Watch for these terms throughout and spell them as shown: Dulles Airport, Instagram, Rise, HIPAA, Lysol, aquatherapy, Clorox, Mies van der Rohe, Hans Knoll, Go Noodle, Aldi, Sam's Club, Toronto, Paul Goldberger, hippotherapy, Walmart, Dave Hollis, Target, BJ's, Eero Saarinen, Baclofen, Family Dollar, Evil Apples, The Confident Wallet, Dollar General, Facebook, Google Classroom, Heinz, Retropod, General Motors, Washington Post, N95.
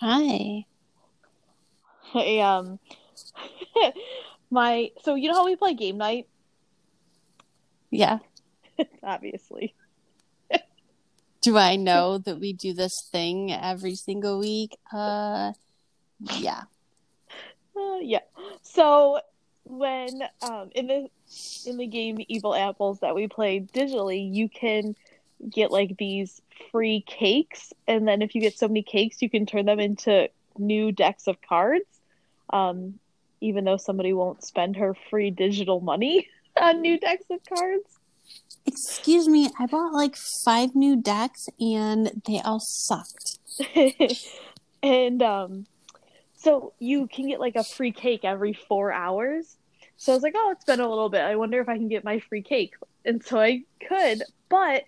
Hi. Hey, so you know how we play game night? Yeah. Obviously. Do I know that we do this thing every single week? Yeah. Yeah. So when in the game Evil Apples that we play digitally, you can get like these free cakes, and then if you get so many cakes, you can turn them into new decks of cards. Even though somebody won't spend her free digital money on new decks of cards. Excuse me, I bought like 5 new decks and they all sucked. And so you can get like a free cake every 4 hours. So I was like, oh, it's been a little bit. I wonder if I can get my free cake. And so I could. But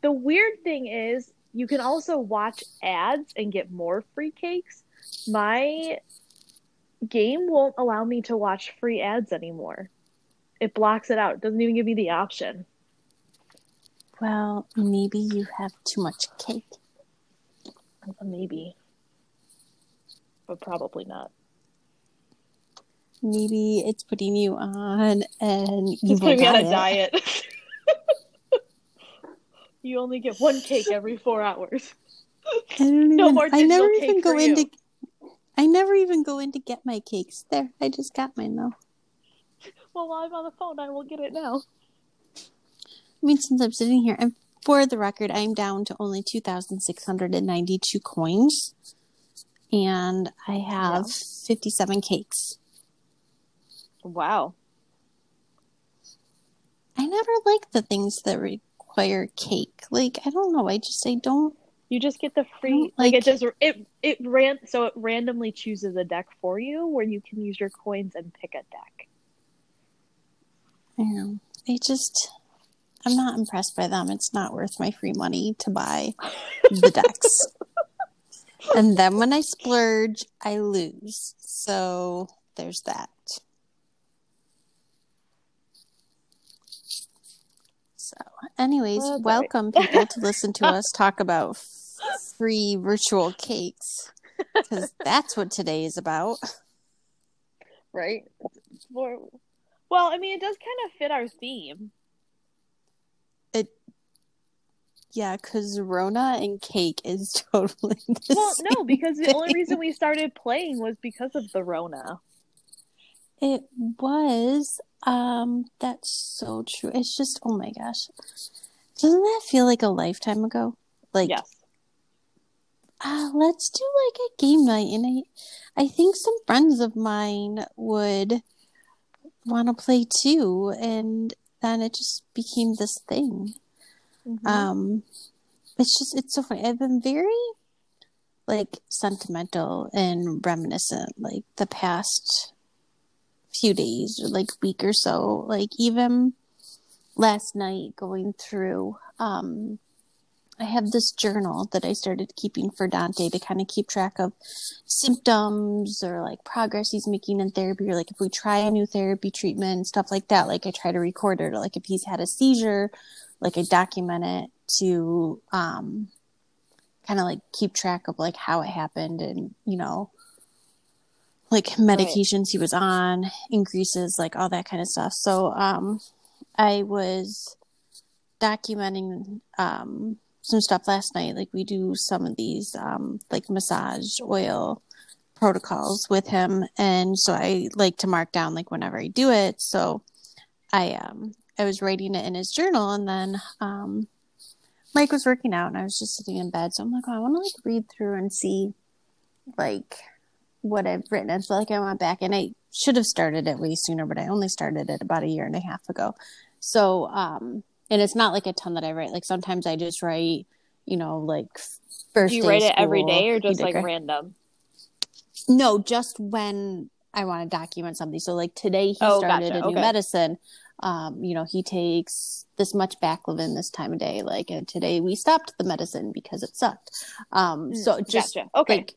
the weird thing is you can also watch ads and get more free cakes. My game won't allow me to watch free ads anymore. It blocks it out. It doesn't even give me the option. Well, maybe you have too much cake. Maybe. But probably not. Maybe it's putting you on an evil diet. You only get one cake every 4 hours. I never even go in to get my cakes. There, I just got mine though. Well, while I'm on the phone, I will get it now. I mean, since I'm sitting here, and for the record, I'm down to only 2,692 coins, and I have 57 cakes. Wow. I never like the things that require cake. Like, I don't know. I don't. You just get the free. Like, it randomly chooses a deck for you where you can use your coins and pick a deck. I know. I'm not impressed by them. It's not worth my free money to buy the decks. And then when I splurge, I lose. So there's that. So anyways, welcome people to listen to us talk about free virtual cakes. Because that's what today is about. Right? Well, I mean, it does kind of fit our theme. Yeah, because Rona and cake is totally the same. No, because the only reason we started playing was because of the Rona. It was. That's so true. It's just, oh my gosh. Doesn't that feel like a lifetime ago? Like, yes. Let's do like a game night. And I think some friends of mine would want to play too. And then it just became this thing. Mm-hmm. It's so funny. I've been very like sentimental and reminiscent like the past few days or like week or so, like even last night going through I have this journal that I started keeping for Dante to kind of keep track of symptoms or like progress he's making in therapy, or like if we try a new therapy treatment, stuff like that. Like I try to record it, or like if he's had a seizure, like I document it to kind of like keep track of like how it happened, and you know, like medications he was on, increases, like all that kind of stuff. So I was documenting some stuff last night. Like we do some of these like massage oil protocols with him, and so I like to mark down like whenever I do it. So I was writing it in his journal, and then Mike was working out and I was just sitting in bed, so I'm like, oh, I want to like read through and see like what I've written. And so like I went back, and I should have started it way sooner, but I only started it about 1.5 years ago. So and it's not like a ton that I write. Like sometimes I just write, you know, like first day. Do you write it every day or just like random? No, just when I want to document something. So like today he started a new medicine. You know, he takes this much Baclofen this time of day. Like, and today we stopped the medicine because it sucked. So just like,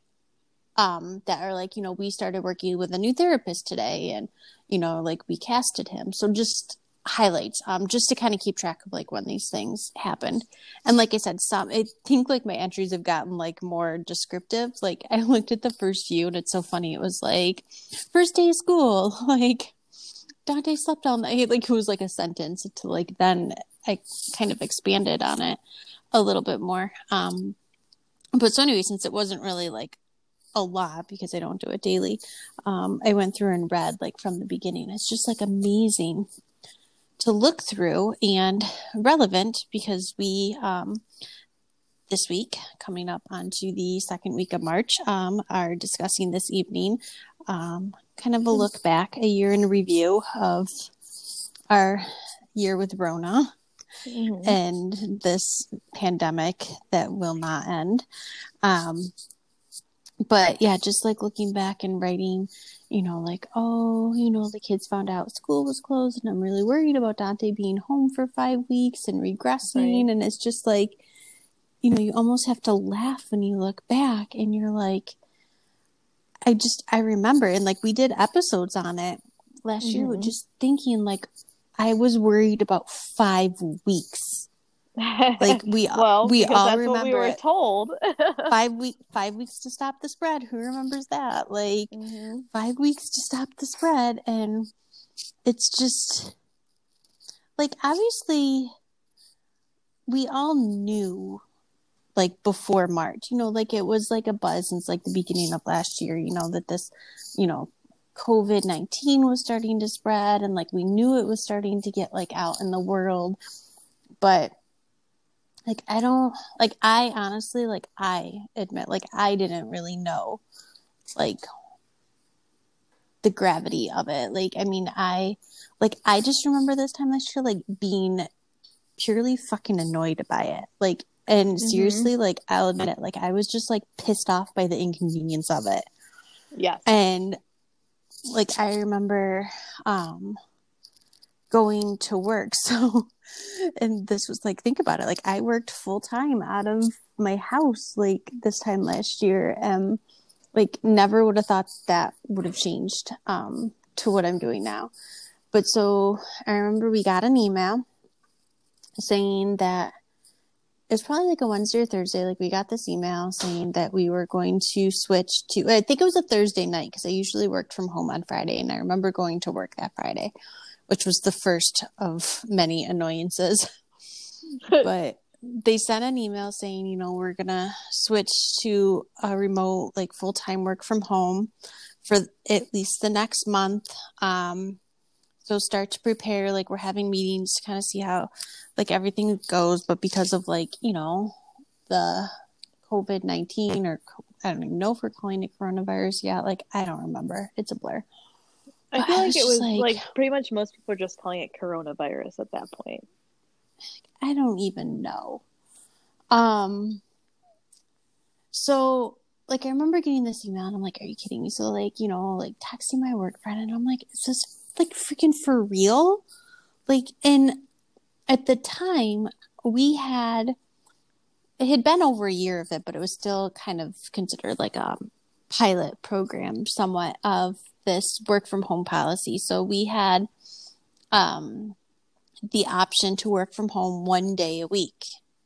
that are like, you know, we started working with a new therapist today, and, you know, like we casted him. So just highlights, just to kind of keep track of like when these things happened. And like I said, I think like my entries have gotten like more descriptive. Like I looked at the first few and it's so funny. It was like, first day of school, like Dante slept all night. Like it was like a sentence to like, then I kind of expanded on it a little bit more. But so anyway, since it wasn't really like a lot because I don't do it daily, I went through and read like from the beginning. It's just like amazing to look through and relevant because we, this week coming up onto the second week of March, are discussing this evening, kind of a look back, a year in review of our year with Rona. Mm-hmm. And this pandemic that will not end. But yeah, just like looking back and writing, you know, like, oh, you know, the kids found out school was closed and I'm really worried about Dante being home for 5 weeks and regressing. Right. And it's just like, you know, you almost have to laugh when you look back and you're like, I remember. And like we did episodes on it last mm-hmm. year, just thinking like, I was worried about 5 weeks. Like we all remember what we were told. 5 weeks to stop the spread. Who remembers that? Like mm-hmm. 5 weeks to stop the spread. And it's just like, obviously we all knew like before March, you know, like it was like a buzz since like the beginning of last year, you know, that this, you know, COVID-19 was starting to spread and like we knew it was starting to get like out in the world. But like I didn't really know like the gravity of it. Like I mean I just remember this time last year like being purely fucking annoyed by it. Like and mm-hmm. seriously, like I'll admit it, like I was just like pissed off by the inconvenience of it. Yeah. And like I remember going to work. So, and this was like, think about it. Like I worked full time out of my house, like this time last year. Like never would have thought that would have changed to what I'm doing now. But so I remember we got an email saying that it's probably like a Wednesday or Thursday. Like we got this email saying that we were going to switch to, I think it was a Thursday night because I usually worked from home on Friday. And I remember going to work that Friday, which was the first of many annoyances. But they sent an email saying, you know, we're going to switch to a remote, like full-time work from home for at least the next month. So start to prepare, like we're having meetings to kind of see how like everything goes. But because of like, you know, the COVID-19 or I don't even know if we're calling it coronavirus yet. Like, I don't remember. It's a blur. I feel like it was like pretty much most people are just calling it coronavirus at that point. I don't even know. So like I remember getting this email and I'm like, are you kidding me? So like, you know, like texting my work friend and I'm like, is this like freaking for real? Like, and at the time we had, it had been over a year of it, but it was still kind of considered like a pilot program somewhat of this work from home policy. So we had the option to work from home 1 day a week.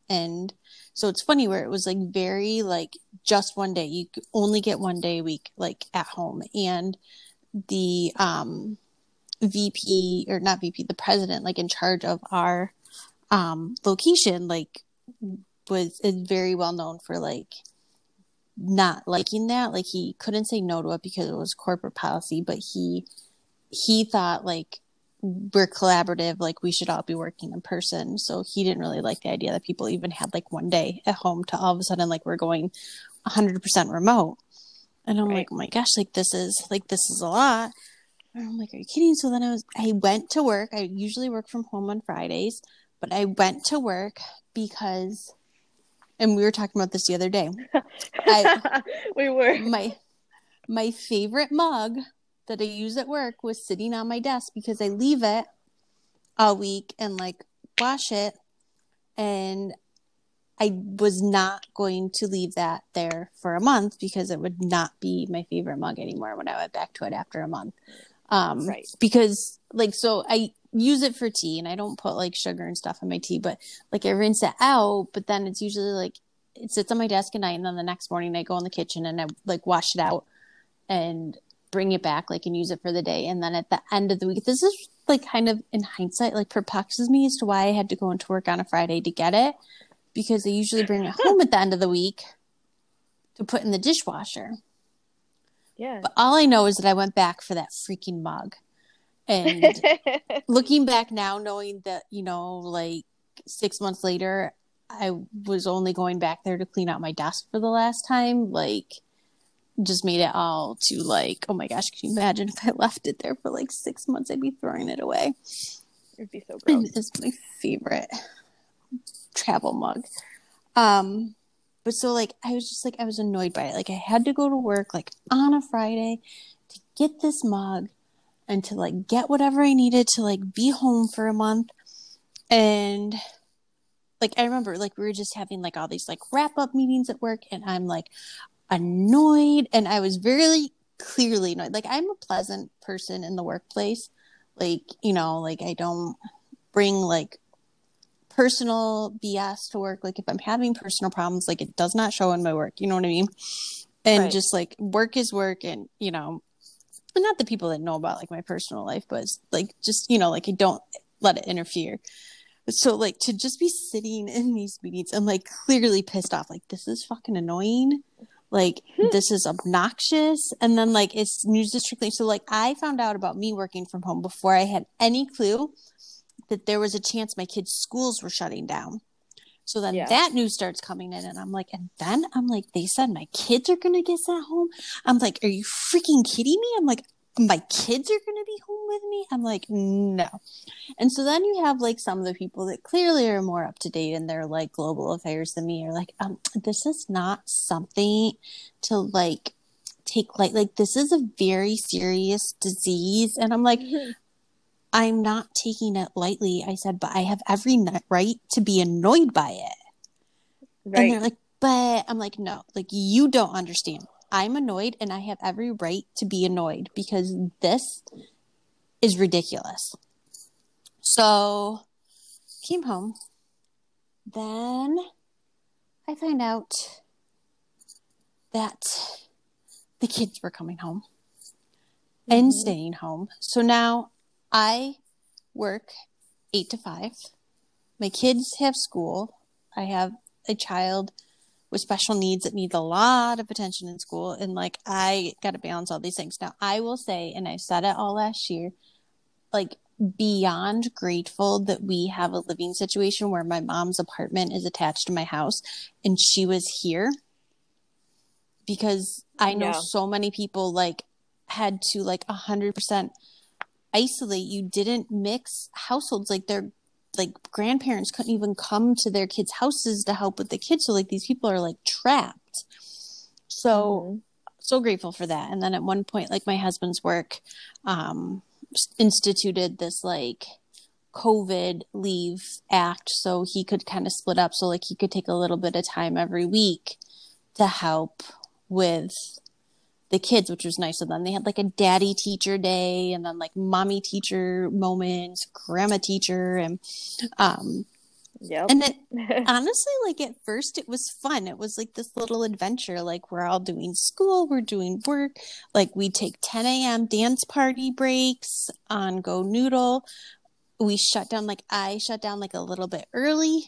And so it's funny where it was like very like just 1 day, you only get 1 day a week, like at home. And the the president, like in charge of our location, like is very well known for like not liking that. Like he couldn't say no to it because it was corporate policy, but he thought like we're collaborative, like we should all be working in person. So he didn't really like the idea that people even had like 1 day at home to all of a sudden like we're going 100% remote. And I'm right. Like, oh my gosh, like this is a lot. And I'm like, are you kidding? So then I went to work. I usually work from home on Fridays, but I went to work because and we were talking about this the other day. We were. My favorite mug that I use at work was sitting on my desk because I leave it all week and like wash it. And I was not going to leave that there for a month because it would not be my favorite mug anymore when I went back to it after a month. Right. Because like, so I use it for tea, and I don't put like sugar and stuff in my tea, but like I rinse it out, but then it's usually like it sits on my desk at night, and then the next morning I go in the kitchen and I like wash it out and bring it back like and use it for the day. And then at the end of the week, this is like kind of in hindsight like perplexes me as to why I had to go into work on a Friday to get it, because they usually bring it home at the end of the week to put in the dishwasher. Yeah. But all I know is that I went back for that freaking mug. And looking back now, knowing that, you know, like 6 months later, I was only going back there to clean out my desk for the last time, like just made it all too like, oh my gosh, can you imagine if I left it there for like 6 months? I'd be throwing it away. It'd be so gross. And it's my favorite travel mug. But so like I was just like I was annoyed by it. Like I had to go to work like on a Friday to get this mug and to like get whatever I needed to like be home for a month. And like I remember like we were just having like all these like wrap up meetings at work, and I'm like annoyed, and I was very clearly annoyed. Like I'm a pleasant person in the workplace. Like, you know, like I don't bring like personal BS to work. Like if I'm having personal problems, like it does not show in my work, you know what I mean? And right. Just like work is work, and you know, and not the people that know about like my personal life, but like just, you know, like I don't let it interfere. So like to just be sitting in these meetings and like clearly pissed off, like this is fucking annoying, like this is obnoxious. And then like it's news districtly. So like I found out about me working from home before I had any clue that there was a chance my kids' schools were shutting down. So then that news starts coming in, and I'm like, and then I'm like, they said my kids are going to get sent home. I'm like, are you freaking kidding me? I'm like, my kids are going to be home with me? I'm like, no. And so then you have like some of the people that clearly are more up to date in their like global affairs than me are like, this is not something to like take light. Like this is a very serious disease. And I'm like, I'm not taking it lightly. I said, but I have every right to be annoyed by it. Right. And they're like, but I'm like, no, like you don't understand. I'm annoyed, and I have every right to be annoyed because this is ridiculous. So came home. Then I find out that the kids were coming home and staying home. So now I work 8 to 5. My kids have school. I have a child with special needs that needs a lot of attention in school. And like, I got to balance all these things. Now I will say, and I said it all last year, like beyond grateful that we have a living situation where my mom's apartment is attached to my house and she was here, because I know so many people like had to like 100% isolate. You didn't mix households. Like their like grandparents couldn't even come to their kids' houses to help with the kids, so like these people are like trapped. So so grateful for that. And then at one point, like my husband's work instituted this like COVID leave act, so he could kind of split up, so like he could take a little bit of time every week to help with the kids, which was nice of them. They had like a daddy teacher day, and then like mommy teacher moments, grandma teacher, and and it, honestly, like at first it was fun. It was like this little adventure, like we're all doing school, we're doing work, like we take 10 a.m. dance party breaks on Go Noodle. We shut down, like I shut down like a little bit early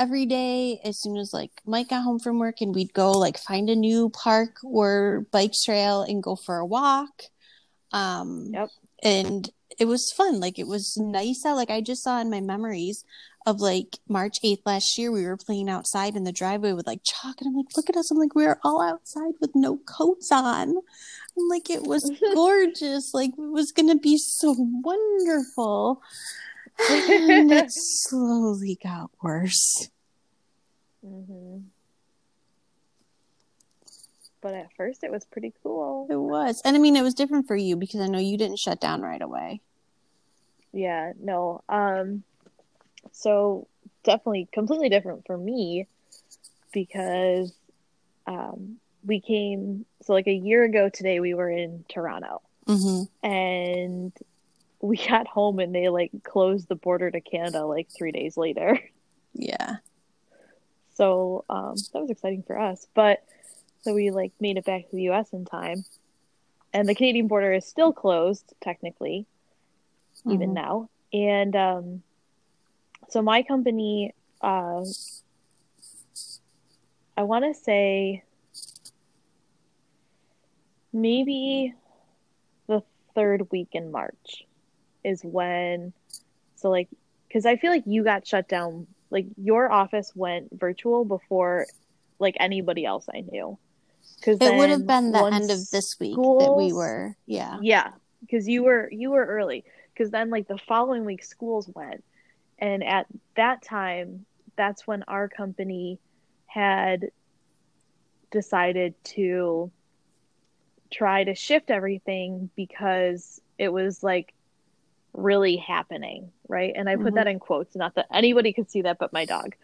every day as soon as like Mike got home from work, and we'd go like find a new park or bike trail and go for a walk. And it was fun. Like it was nice out. Like I just saw in my memories of like March 8th last year, we were playing outside in the driveway with like chalk, and I'm like, look at us. I'm like, we're all outside with no coats on. I'm like, it was gorgeous. Like it was going to be so wonderful. And it slowly got worse. But at first it was pretty cool. It was. And I mean, it was different for you because I know you didn't shut down right away. Yeah, no. So definitely completely different for me because we came, so like a year ago today, we were in Toronto. And we got home and they like closed the border to Canada like 3 days later. Yeah. So that was exciting for us. But so we like made it back to the U.S. in time. And the Canadian border is still closed, technically, even now. And so my company, I want to say maybe the third week in March is when, so like, because I feel like you got shut down, like your office went virtual before like anybody else I knew. It would have been the end of this week that we were, yeah, because you were early. Because then, like the following week, schools went, and at that time, that's when our company had decided to try to shift everything because it was like really happening, right? And I put that in quotes, not that anybody could see that, but my dog,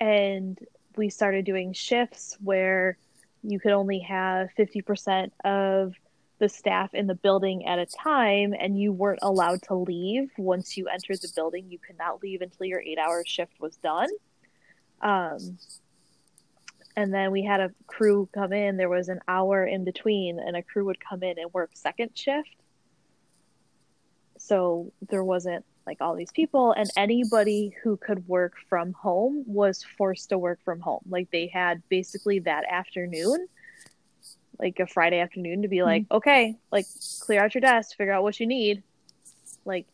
and we started doing shifts where you could only have 50% of the staff in the building at a time, and you weren't allowed to leave. Once you entered the building, you could not leave until your 8-hour shift was done. And then we had a crew come in. There was an hour in between, and a crew would come in and work second shift. So there wasn't like all these people, and anybody who could work from home was forced to work from home. Like they had basically that afternoon, like a Friday afternoon, to be like, okay, like clear out your desk, figure out what you need. Like,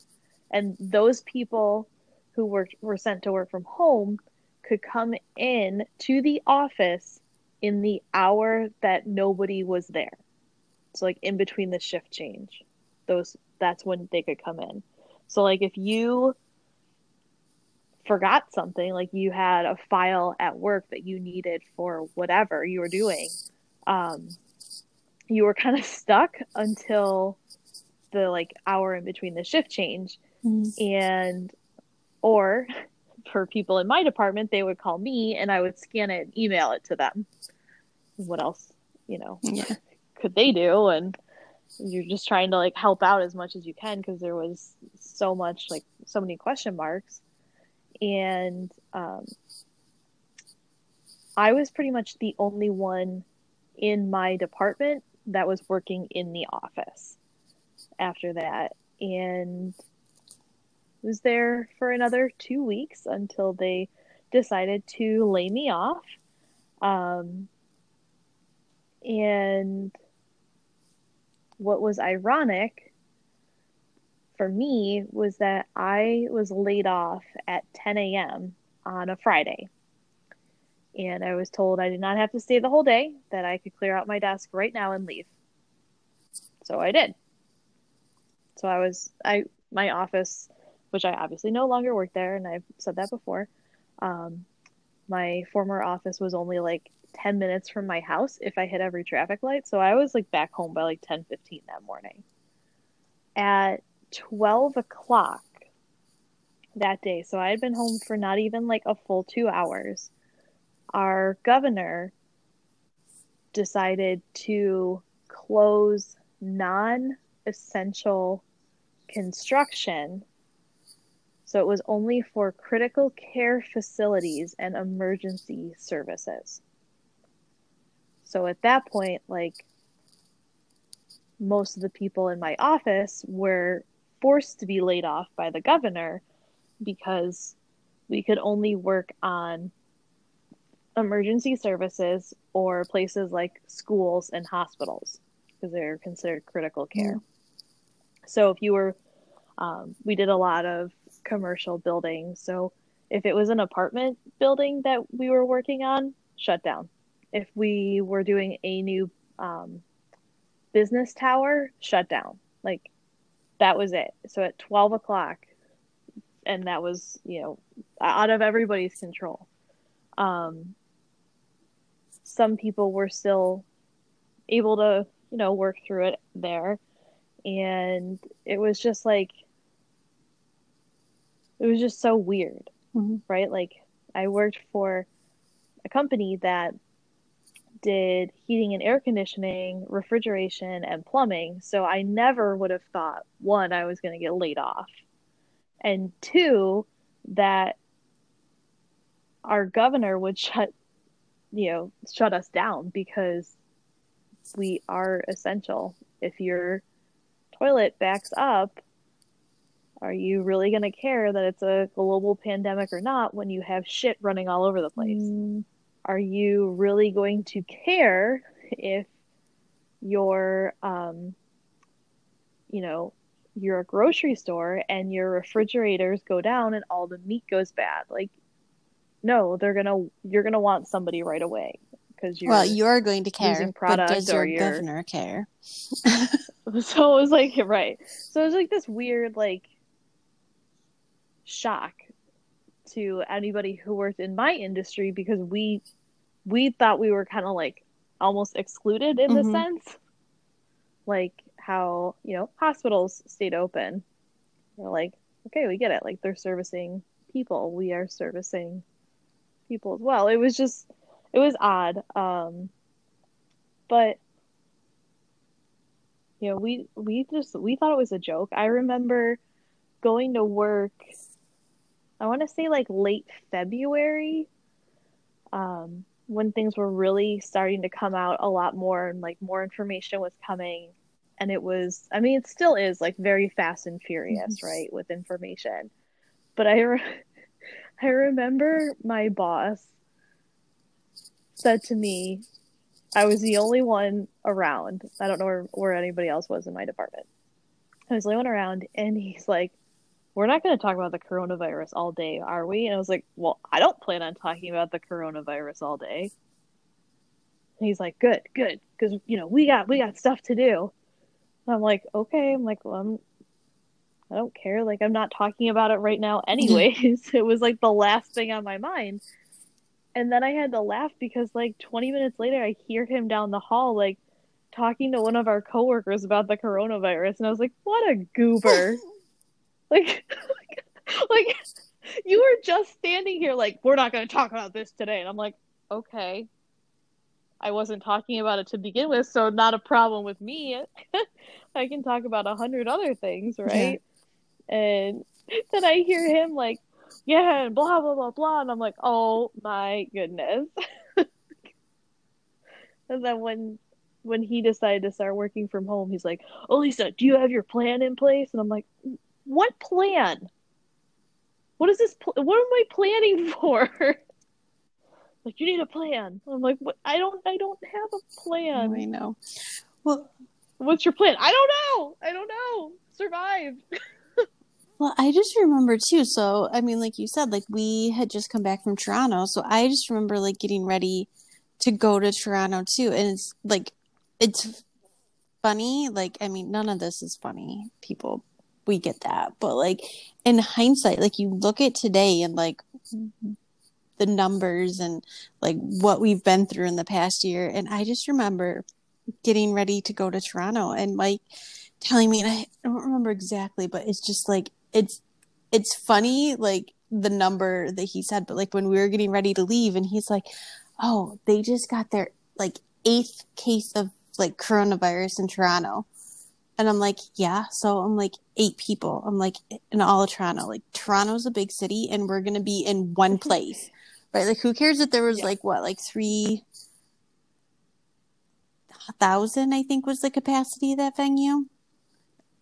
and those people who were sent to work from home could come in to the office in the hour that nobody was there. So like in between the shift change, that's when they could come in. So, like, if you forgot something, like you had a file at work that you needed for whatever you were doing, you were kind of stuck until the, like, hour in between the shift change. And, or for people in my department, they would call me and I would scan it and email it to them. What else, you know, could they do? And you're just trying to like help out as much as you can, because there was so much, like so many question marks. And I was pretty much the only one in my department that was working in the office after that, and was there for another 2 weeks until they decided to lay me off. And what was ironic for me was that I was laid off at 10 a.m. on a Friday. And I was told I did not have to stay the whole day, that I could clear out my desk right now and leave. So I did. So I was, my office, which I obviously no longer work there, and I've said that before, my former office was only like 10 minutes from my house if I hit every traffic light. So I was like back home by like 10:15 that morning. At 12 o'clock that day, so I had been home for not even like a full 2 hours, our governor decided to close non-essential construction. So it was only for critical care facilities and emergency services. So at that point, like, most of the people in my office were forced to be laid off by the governor because we could only work on emergency services or places like schools and hospitals because they're considered critical care. So if you were, we did a lot of commercial buildings. So if it was an apartment building that we were working on, shut down. If we were doing a new business tower, shut down. Like, that was it. So at 12 o'clock, and that was, you know, out of everybody's control. Some people were still able to, you know, work through it there. And it was just like, it was just so weird, right? Like, I worked for a company that did heating and air conditioning, refrigeration, and plumbing. So I never would have thought, one, I was going to get laid off, and two, that our governor would shut us down because we are essential. If your toilet backs up, are you really going to care that it's a global pandemic or not when you have shit running all over the place? Mm. Are you really going to care if your, you're a grocery store and your refrigerators go down and all the meat goes bad? Like, no, you're going to want somebody right away because you're going to care, but does your governor care? So it was like, right. So it was like this weird, like, shock to anybody who worked in my industry because we thought we were kind of like almost excluded in the sense, like how hospitals stayed open. We're like, okay, we get it, like they're servicing people, we are servicing people as well. It was odd, but we thought it was a joke. I remember going to work, I want to say like late February, when things were really starting to come out a lot more and like more information was coming. And it was, I mean, it still is like very fast and furious, right? With information. But I remember my boss said to me, I was the only one around. I don't know where anybody else was in my department. I was the only one around, and he's like, we're not going to talk about the coronavirus all day, are we? And I was like, well, I don't plan on talking about the coronavirus all day. And he's like, good. Because, we got stuff to do. And I'm like, okay. I'm like, well, I don't care. Like, I'm not talking about it right now anyways. It was like the last thing on my mind. And then I had to laugh because like 20 minutes later, I hear him down the hall, like talking to one of our coworkers about the coronavirus. And I was like, what a goober. Like, you were just standing here like, we're not going to talk about this today. And I'm like, okay. I wasn't talking about it to begin with, so not a problem with me. I can talk about 100 other things, right? Yeah. And then I hear him like, yeah, and blah, blah, blah, blah. And I'm like, oh, my goodness. And then when he decided to start working from home, he's like, oh, Lisa, do you have your plan in place? And I'm like, what plan? What is this? What am I planning for? Like, you need a plan. I'm like, what? I don't have a plan. Oh, I know. Well, what's your plan? I don't know. Survive. Well, I just remember too. So, I mean, like you said, like we had just come back from Toronto. So I just remember like getting ready to go to Toronto too. And it's like, it's funny. Like, I mean, none of this is funny, people. We get that. But like in hindsight, like you look at today and like the numbers and like what we've been through in the past year. And I just remember getting ready to go to Toronto and Mike telling me, and I don't remember exactly, but it's just like, it's funny, like the number that he said, but like when we were getting ready to leave and he's like, oh, they just got their like 8th case of like coronavirus in Toronto. And I'm like, yeah. So I'm like 8 people. I'm like in all of Toronto. Like Toronto's a big city and we're going to be in one place. Right? Like who cares if there was like what? Like 3,000 I think was the capacity of that venue.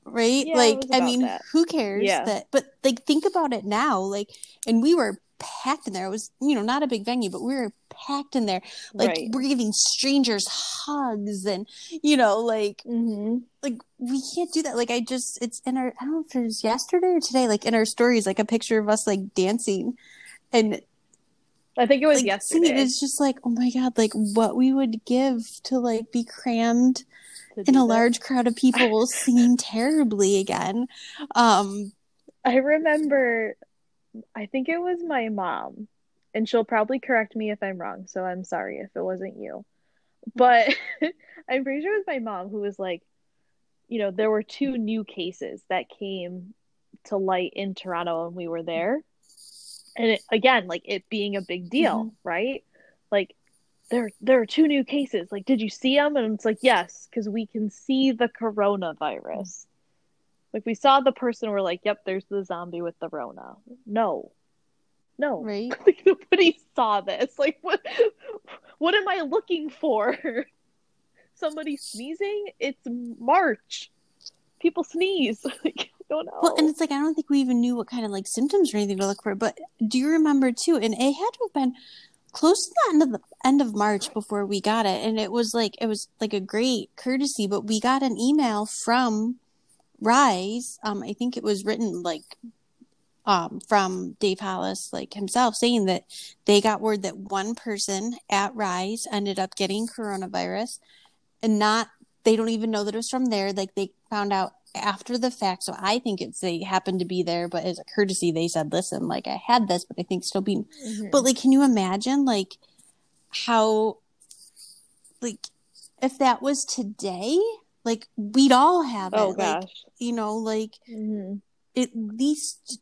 Right? Yeah, like I mean, that. Who cares that? But like think about it now. Like and we were packed in there. It was, not a big venue, but we were packed in there. Like we're giving strangers hugs and like we can't do that. Like I just it's in our I don't know if it was yesterday or today, like in our stories, like a picture of us like dancing and I think it was like, yesterday. Singing. It's just like, oh my God, like what we would give to like be crammed in a large crowd of people singing terribly again. I remember I think it was my mom, and she'll probably correct me if I'm wrong, so I'm sorry if it wasn't you. But I'm pretty sure it was my mom who was like, there were 2 new cases that came to light in Toronto and we were there. And it, again, like it being a big deal, right? Like there are 2 new cases. Like, did you see them? And it's like, yes, because we can see the coronavirus. Like, we saw the person, we're like, yep, there's the zombie with the Rona. No. Right? Like, nobody saw this. Like, what am I looking for? Somebody sneezing? It's March. People sneeze. Like, I don't know. Well, and it's like, I don't think we even knew what kind of, like, symptoms or anything to look for. But do you remember, too, and it had to have been close to the end of March before we got it. And it was like a great courtesy, but we got an email from Rise. I think it was written like from Dave Hollis, like himself, saying that they got word that one person at Rise ended up getting coronavirus, and they don't even know that it was from there. Like, they found out after the fact. So I think they happened to be there, but as a courtesy, they said, listen, like, I had this, but I think still being, but like, can you imagine like how, like, if that was today, like, we'd all have it. Gosh. Like, you know, like at least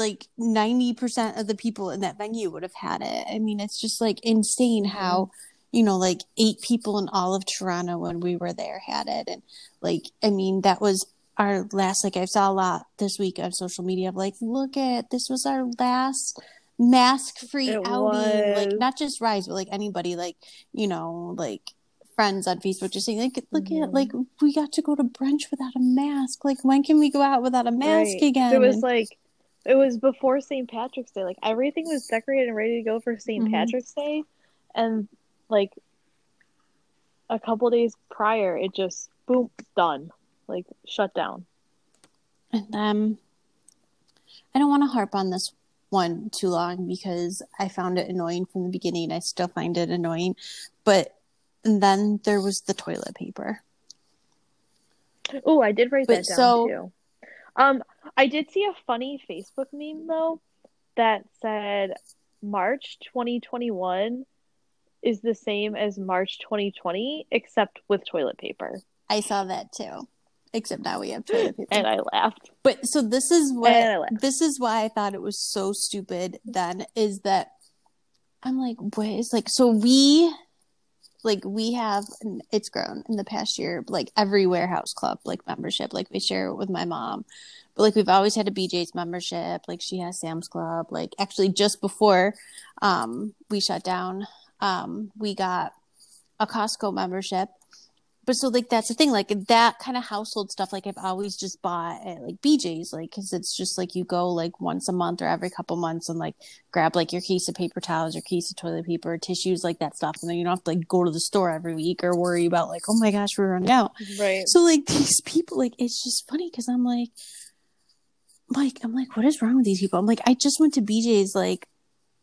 like 90% of the people in that venue would have had it. I mean, it's just like insane how, you know, like 8 people in all of Toronto when we were there had it. And like, I mean, that was our last, like, I saw a lot this week on social media of like, look at, this was our last mask-free outing. Like, not just Rise, but like anybody, like, you know, like friends on Facebook just saying like, look at, like, we got to go to brunch without a mask. Like, when can we go out without a mask again? It was like, it was before St. Patrick's Day. Like, everything was decorated and ready to go for St. Patrick's Day. And like a couple days prior, it just boom, done, like shut down. And I don't want to harp on this one too long because I found it annoying from the beginning. I still find it annoying, but then there was the toilet paper. Oh, I did write that down too. I did see a funny Facebook meme though that said March 2021. Is the same as March 2020, except with toilet paper. I saw that too, except now we have toilet paper. And I laughed. But so this is why I thought it was so stupid then, is that I'm like, what is, like, so we have, it's grown in the past year, like every warehouse club, like membership, like we share it with my mom, but like we've always had a BJ's membership. Like she has Sam's Club, like actually just before we shut down, we got a Costco membership. But so like, that's the thing, like that kind of household stuff, like I've always just bought at like BJ's, like, cause it's just like, you go like once a month or every couple months and like grab like your case of paper towels, your case of toilet paper, tissues, like that stuff. And then you don't have to like go to the store every week or worry about like, oh my gosh, we're running out. Right. So like these people, like, it's just funny. Cause I'm like, what is wrong with these people? I'm like, I just went to BJ's like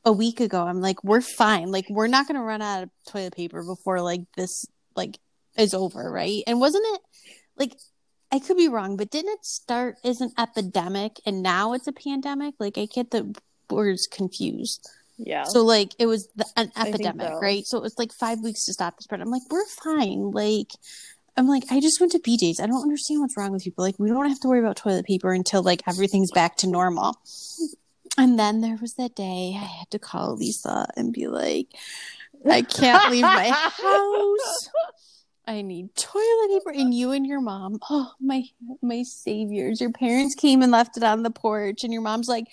a week ago. I'm like, we're fine. Like, we're not going to run out of toilet paper before like this, like, is over, right? And wasn't it like, I could be wrong, but didn't it start as an epidemic and now it's a pandemic? Like, I get the words confused. Yeah. So like, it was an epidemic, right? So it was like 5 weeks to stop the spread. I'm like, we're fine. Like, I'm like, I just went to BJ's. I don't understand what's wrong with people. Like, we don't have to worry about toilet paper until like everything's back to normal. And then there was that day I had to call Lisa and be like, I can't leave my house. I need toilet paper. And you and your mom, oh, my saviors. Your parents came and left it on the porch. And your mom's like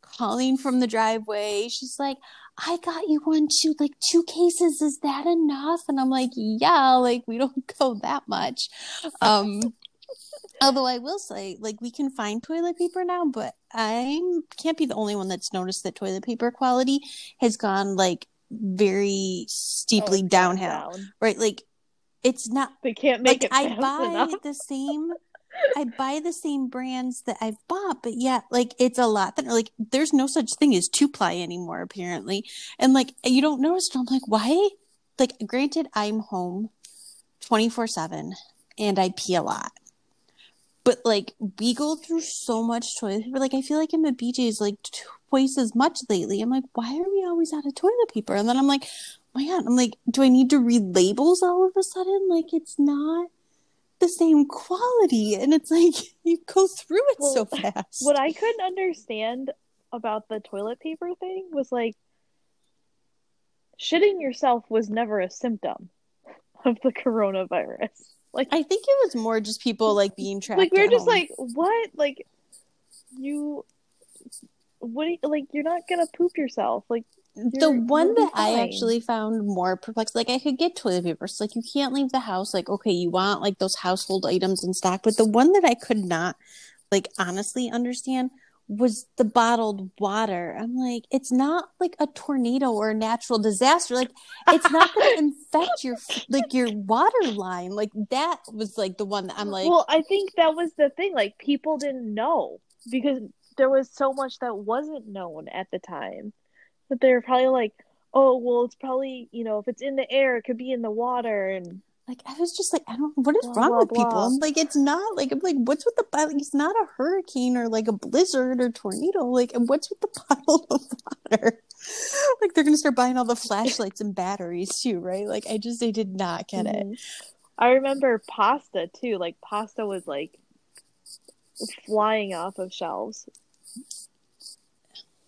calling from the driveway. She's like, I got you one too. Like 2 cases. Is that enough? And I'm like, yeah, like we don't go that much. Although I will say, like, we can find toilet paper now, but I can't be the only one that's noticed that toilet paper quality has gone, like, very steeply downhill. Right? Like, it's not... They can't make it fast enough. I buy the same brands that I've bought, but yeah, like, it's a lot thinner. Like, there's no such thing as 2-ply anymore, apparently. And, like, you don't notice it. I'm like, why? Like, granted, I'm home 24/7, and I pee a lot. But, like, we go through so much toilet paper. Like, I feel like I'm at BJ's, like, twice as much lately. I'm like, why are we always out of toilet paper? And then I'm like, oh my God. I'm like, do I need to read labels all of a sudden? Like, it's not the same quality. And it's like, you go through it so fast. What I couldn't understand about the toilet paper thing was, like, shitting yourself was never a symptom of the coronavirus. Like, I think it was more just people like being trapped. Like, we're just home. Like, what? Like, you, what? You, like, you're not gonna poop yourself. Like, the one that fine. I actually found more perplexing. Like, I could get toilet paper. So, like, you can't leave the house. Like, okay, you want like those household items in stock, but the one that I could not, like, honestly understand was the bottled water. I'm like, it's not like a tornado or a natural disaster. Like, it's not going to infect your like your water line. Like, that was like the one that I'm like. Well, I think that was the thing. Like, people didn't know because there was so much that wasn't known at the time that they were probably like, oh, well, it's probably, you know, if it's in the air, it could be in the water. And like, I was just like, I don't, what is blah, wrong blah, with blah. People? I'm like, it's not like, I'm like, what's with the, like, it's not a hurricane or like a blizzard or tornado. Like, and what's with the bottle of water? Like, they're going to start buying all the flashlights and batteries too, right? Like, I just, they did not get it. I remember pasta too. Like, pasta was like flying off of shelves.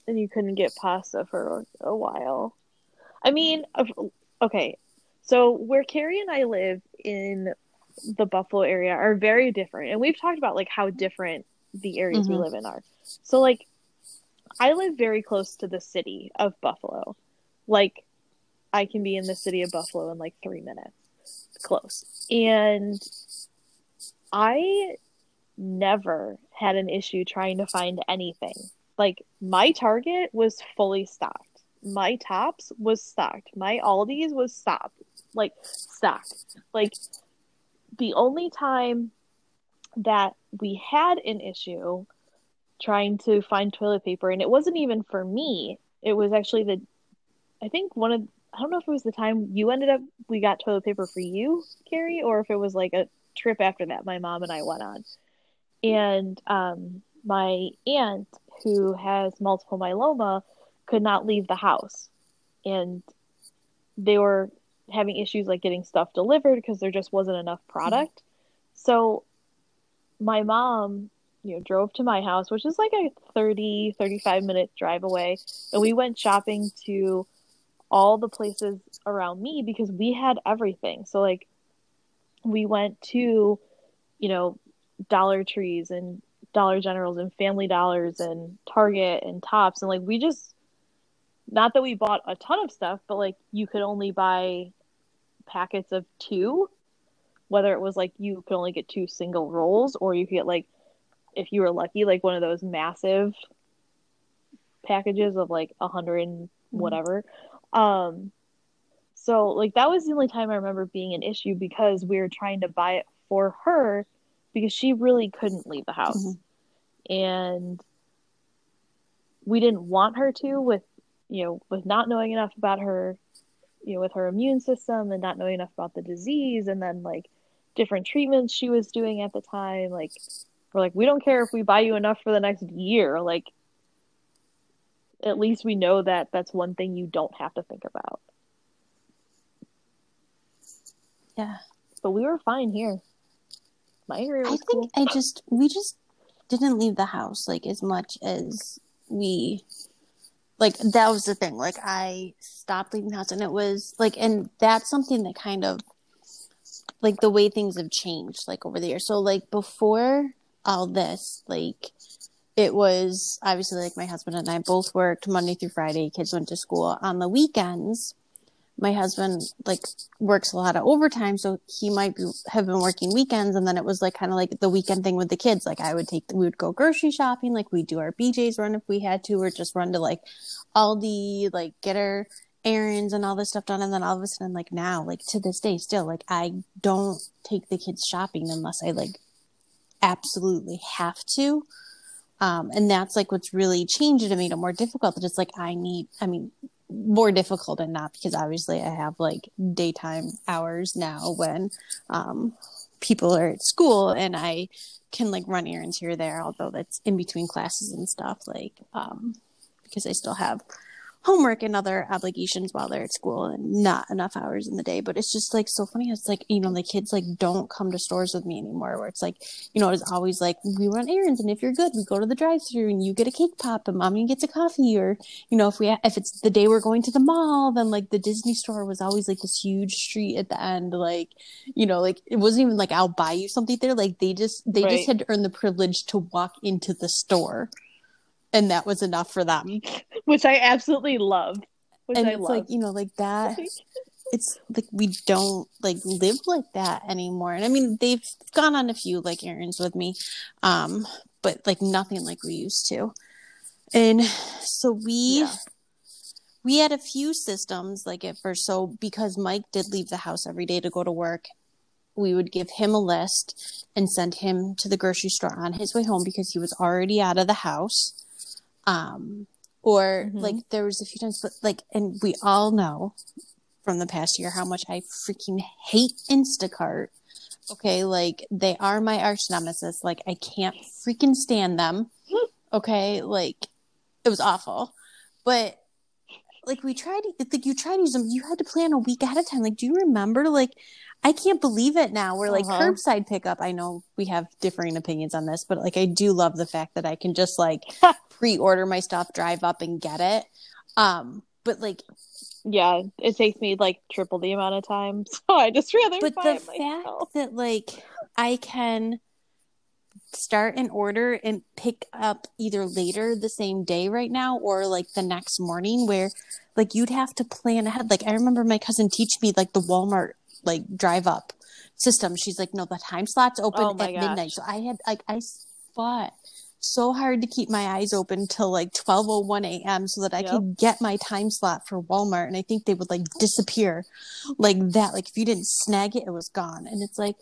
And you couldn't get pasta for a while. I mean, okay. So where Carrie and I live in the Buffalo area are very different. And we've talked about, like, how different the areas we live in are. So, like, I live very close to the city of Buffalo. Like, I can be in the city of Buffalo in, like, 3 minutes. Close. And I never had an issue trying to find anything. Like, my Target was fully stocked. My Tops was stocked. My Aldi's was stocked. Like, stocked. Like, the only time that we had an issue trying to find toilet paper, and it wasn't even for me, it was actually the, I think one of, I don't know if it was the time you ended up, we got toilet paper for you, Carrie, or if it was like a trip after that my mom and I went on. And my aunt, who has multiple myeloma, could not leave the house, and they were having issues like getting stuff delivered because there just wasn't enough product. So my mom, you know, drove to my house, which is like a 30-35 minute drive away, and we went shopping to all the places around me because we had everything. So, like, we went to, you know, Dollar Trees and Dollar Generals and Family Dollars and Target and Tops, and, like, we just, not that we bought a ton of stuff, but, like, you could only buy packets of two, whether it was like you could only get two single rolls, or you could get, like, if you were lucky, like one of those massive packages of like 100 whatever. So, like, that was the only time I remember being an issue because we were trying to buy it for her because she really couldn't leave the house. And we didn't want her to, with, you know, with not knowing enough about her, you know, with her immune system and not knowing enough about the disease, and then, like, different treatments she was doing at the time. Like, we're like, we don't care if we buy you enough for the next year. Like, at least we know that that's one thing you don't have to think about. Yeah. But we were fine here. My area was cool. I think we just didn't leave the house, like, as much as we, like, that was the thing. Like, I stopped leaving the house, and it was, like, and that's something that kind of, like, the way things have changed, like, over the years. So, like, before all this, like, it was, obviously, like, my husband and I both worked Monday through Friday. Kids went to school. On the weekends, my husband, like, works a lot of overtime, so he might have been working weekends, and then it was, like, kind of, like, the weekend thing with the kids. Like, we would go grocery shopping, like, we'd do our BJ's run if we had to, or just run to, like, Aldi, like, get our errands and all this stuff done, and then all of a sudden, like, now, like, to this day still, like, I don't take the kids shopping unless I, like, absolutely have to. And that's, like, what's really changed and made it more difficult, but it's, like, more difficult and not, because obviously I have, like, daytime hours now when people are at school, and I can, like, run errands here or there, although that's in between classes and stuff, like, because I still have homework and other obligations while they're at school and not enough hours in the day. But it's just like so funny. It's like, you know, the kids like don't come to stores with me anymore, where it's like, you know, it's always like we run errands, and if you're good, we go to the drive-thru and you get a cake pop and mommy gets a coffee. Or, you know, if it's the day we're going to the mall, then like the Disney store was always like this huge treat at the end, like, you know, like it wasn't even like I'll buy you something there, like they just had to earn the privilege to walk into the store. And that was enough for them. Which I absolutely love. Like, you know, like that. It's like we don't like live like that anymore. And I mean, they've gone on a few like errands with me. But like nothing like we used to. And so we had a few systems like at first. So because Mike did leave the house every day to go to work, we would give him a list and send him to the grocery store on his way home because he was already out of the house. Or like there was a few times, but like, and we all know from the past year how much I freaking hate Instacart. Okay. Like they are my arch nemesis. Like I can't freaking stand them. Okay. Like it was awful, but like we tried, like you tried to use them. You had to plan a week ahead of time. Like, do you remember? Like, I can't believe it now. We're like curbside pickup. I know we have differing opinions on this, but like I do love the fact that I can just like pre-order my stuff, drive up and get it. But like, yeah, it takes me like triple the amount of time. So I just rather buy it myself. But the fact that like I can start an order and pick up either later the same day right now or like the next morning, where like you'd have to plan ahead. Like I remember my cousin teach me like the Walmart like drive up system. She's like, no, the time slot's open at midnight. So I had like I fought so hard to keep my eyes open till like 12:01 a.m. so that I could get my time slot for Walmart. And I think they would like disappear like that. Like if you didn't snag it, it was gone. And it's like,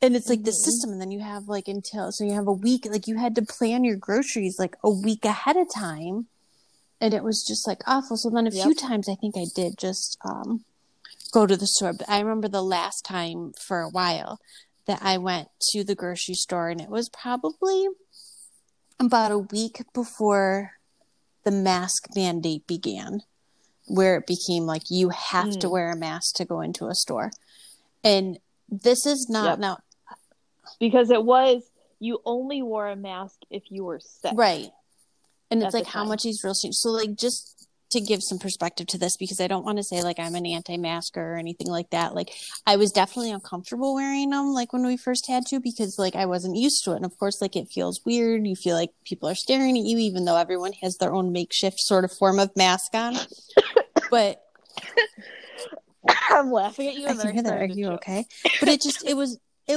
and it's like the system. And then you have like until, so you have a week, like you had to plan your groceries like a week ahead of time. And it was just like awful. So then a few times I think I did just go to the store. But I remember the last time for a while that I went to the grocery store, and it was probably about a week before the mask mandate began, where it became like you have to wear a mask to go into a store. And this is not now, because it was, you only wore a mask if you were sick. Right. And that's it's like how much these rules change. So like just to give some perspective to this, because I don't want to say like I'm an anti-masker or anything like that. Like I was definitely uncomfortable wearing them like when we first had to, because like I wasn't used to it. And of course like it feels weird. You feel like people are staring at you, even though everyone has their own makeshift sort of form of mask on. But I'm laughing at you. I can hear that. Are you okay? But it just it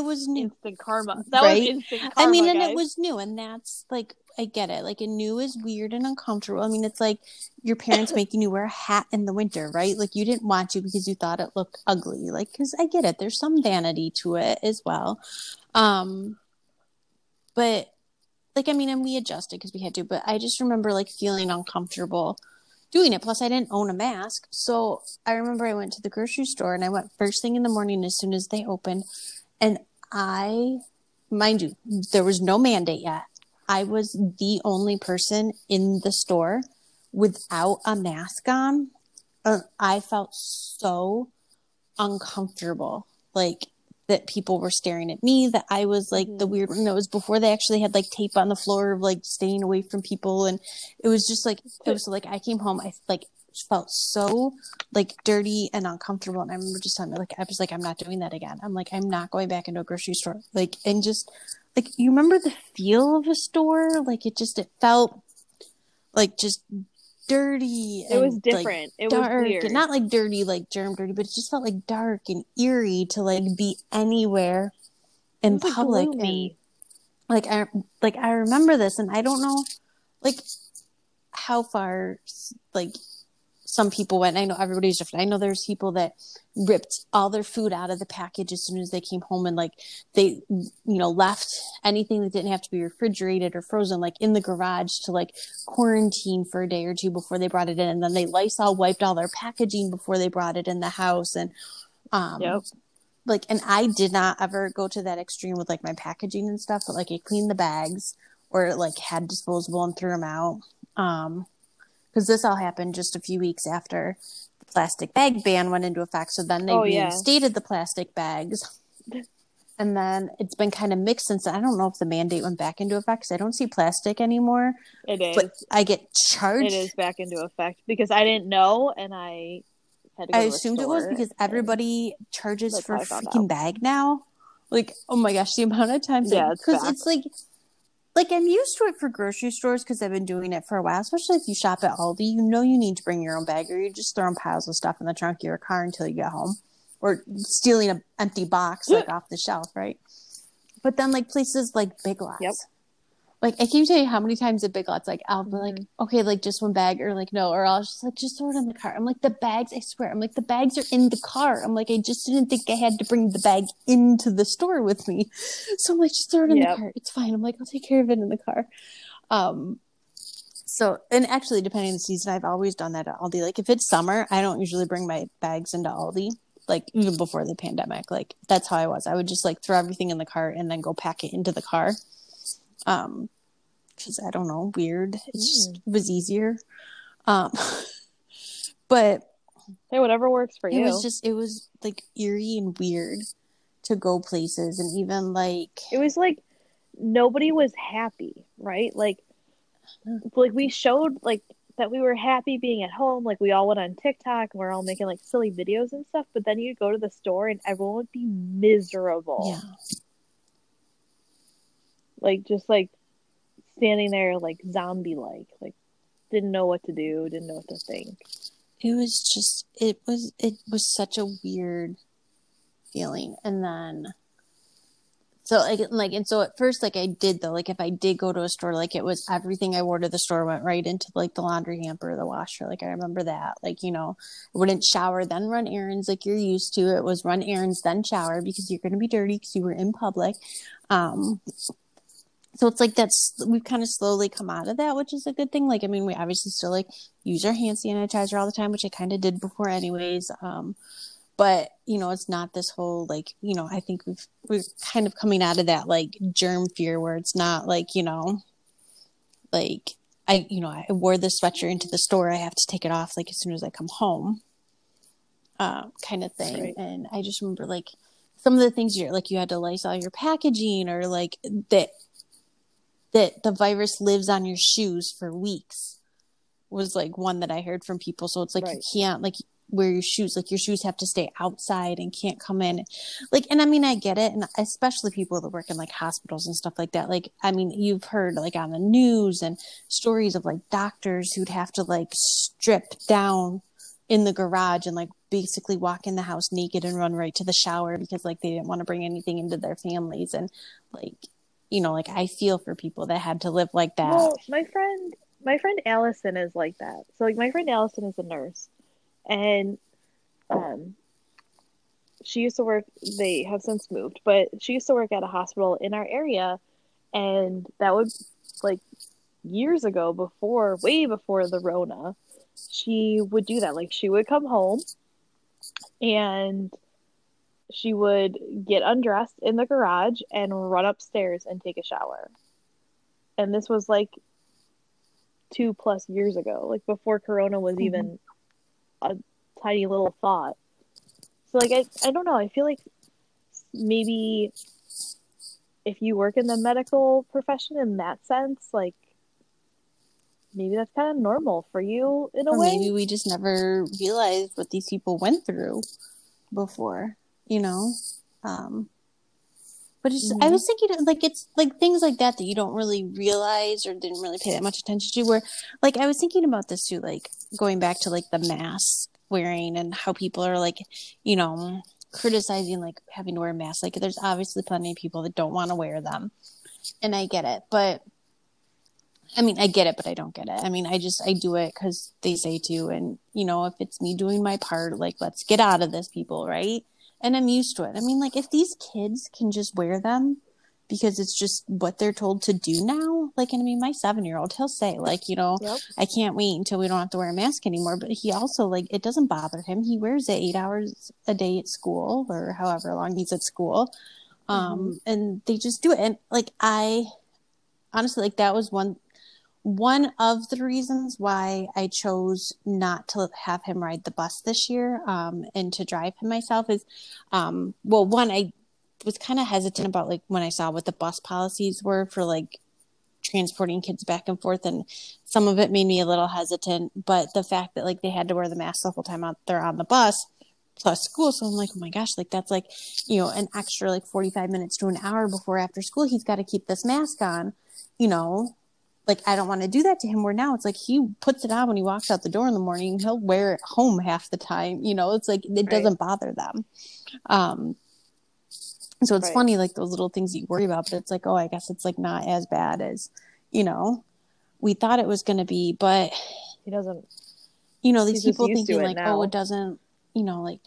was new. Instant karma. That was instant karma. I mean, and guys, it was new, and that's like, I get it. Like, a new is weird and uncomfortable. I mean, it's like your parents making you wear a hat in the winter, right? Like, you didn't want to because you thought it looked ugly. Like, because I get it. There's some vanity to it as well. But, like, I mean, and we adjusted because we had to. But I just remember, like, feeling uncomfortable doing it. Plus, I didn't own a mask. So I remember I went to the grocery store, and I went first thing in the morning as soon as they opened. And I, mind you, there was no mandate yet. I was the only person in the store without a mask on. I felt so uncomfortable, like that people were staring at me, that I was like the weird one. It was before they actually had like tape on the floor of like staying away from people. And it was just like, it was like I came home, I like felt so like dirty and uncomfortable. And I remember just telling me, like, I was like, I'm not doing that again. I'm like, I'm not going back into a grocery store. Like, and just like, you remember the feel of a store? Like, it just, it felt like just dirty. It was different. Like, it was weird. And not like dirty, like germ dirty, but it just felt like dark and eerie to like be anywhere in public. And, like, I remember this, and I don't know, like, how far, like, some people went. I know everybody's different. I know there's people that ripped all their food out of the package as soon as they came home, and like they, you know, left anything that didn't have to be refrigerated or frozen, like in the garage to like quarantine for a day or two before they brought it in. And then they Lysol wiped all their packaging before they brought it in the house. And like, and I did not ever go to that extreme with like my packaging and stuff, but like I cleaned the bags, or like had disposable and threw them out. because this all happened just a few weeks after the plastic bag ban went into effect. So then they reinstated the plastic bags. And then it's been kind of mixed since. I don't know if the mandate went back into effect because I don't see plastic anymore. It is. But I get charged. It is back into effect because I didn't know and I had to go to the store. I assumed it was because everybody charges for a freaking bag now. Like, oh my gosh, the amount of times. Yeah, because it's like I'm used to it for grocery stores because I've been doing it for a while. Especially if you shop at Aldi, you know you need to bring your own bag or you're just throwing piles of stuff in the trunk of your car until you get home. Or stealing an empty box, like, off the shelf, right? But then, like, places like Big Lots. Yep. Like, I can't tell you how many times at Big Lots, like, I'll be like, okay, like, just one bag. Or, like, no. Or I'll just, like, just throw it in the car. I'm like, the bags, I swear. I'm like, the bags are in the car. I'm like, I just didn't think I had to bring the bag into the store with me. So I'm like, just throw it in the car. It's fine. I'm like, I'll take care of it in the car. So, and actually, depending on the season, I've always done that at Aldi. Like, if it's summer, I don't usually bring my bags into Aldi. Like, even before the pandemic, like, that's how I was. I would just, like, throw everything in the cart and then go pack it into the car. Because, I don't know, weird. It was easier. But. Hey, whatever works for you. It was, like, eerie and weird to go places. And even, like. It was, like, nobody was happy, right? Like, we showed, like. That we were happy being at home, like we all went on TikTok and we're all making like silly videos and stuff, but then you'd go to the store and everyone would be miserable. Yeah. Like just like standing there like zombie like didn't know what to do, didn't know what to think. It was such a weird feeling. And then so so at first, like I did though, like if I did go to a store, like it was everything I wore to the store went right into like the laundry hamper or the washer. Like I remember that, like, you know, I wouldn't shower, then run errands like you're used to. It was run errands, then shower because you're going to be dirty because you were in public. So it's like that's, we've kind of slowly come out of that, which is a good thing. Like, I mean, we obviously still like use our hand sanitizer all the time, which I kind of did before anyways. But, you know, it's not this whole, like, you know, I think we're kind of coming out of that, like, germ fear where it's not, like, you know, like, I wore this sweatshirt into the store. I have to take it off, like, as soon as I come home kind of thing. Right. And I just remember, like, some of the things you had to Lysol your packaging or, like, that the virus lives on your shoes for weeks was, like, one that I heard from people. So it's, like, right. You can't, like... wear your shoes, like your shoes have to stay outside and can't come in, like. And I mean, I get it, and especially people that work in like hospitals and stuff like that. Like, I mean, you've heard like on the news and stories of like doctors who'd have to like strip down in the garage and like basically walk in the house naked and run right to the shower because like they didn't want to bring anything into their families. And like, you know, like I feel for people that had to live like that. Well, my friend Allison is like that. So like my friend Allison is a nurse. And she used to work, they have since moved, but she used to work at a hospital in our area. And that was like years ago, way before the Rona, she would do that. Like she would come home and she would get undressed in the garage and run upstairs and take a shower. And this was like 2+ years ago, like before Corona was even a tiny little thought. So like I don't know, I feel like maybe if you work in the medical profession in that sense, like maybe that's kind of normal for you in a way. Maybe we just never realized what these people went through before, you know. But it's, I was thinking, like, it's, like, things like that that you don't really realize or didn't really pay that much attention to where, like, I was thinking about this, too, like, going back to, like, the mask wearing and how people are, like, you know, criticizing, like, having to wear masks. Like, there's obviously plenty of people that don't want to wear them. And I get it. But, I mean, I get it, but I don't get it. I mean, I do it because they say to. And, you know, if it's me doing my part, like, let's get out of this, people, right? And I'm used to it. I mean, like, if these kids can just wear them because it's just what they're told to do now, like, and I mean, my 7-year-old, he'll say, like, you know, yep. I can't wait until we don't have to wear a mask anymore. But he also, like, it doesn't bother him. He wears it 8 hours a day at school or however long he's at school. And they just do it. And, like, I honestly, like, that was one One of the reasons why I chose not to have him ride the bus this year and to drive him myself is, well, one, I was kind of hesitant about, like, when I saw what the bus policies were for, like, transporting kids back and forth, and some of it made me a little hesitant, but the fact that, like, they had to wear the mask the whole time out there on the bus plus school, so I'm like, oh my gosh, like, that's, like, you know, an extra, like, 45 minutes to an hour before after school he's got to keep this mask on, you know, like, I don't want to do that to him, where now it's like he puts it on when he walks out the door in the morning, he'll wear it home half the time, you know, it's like it right. doesn't bother them. So it's right. funny, like, those little things you worry about, but it's like, oh, I guess it's, like, not as bad as, you know, we thought it was going to be, but he doesn't, you know, these people thinking, like, now. Oh, it doesn't, you know, like,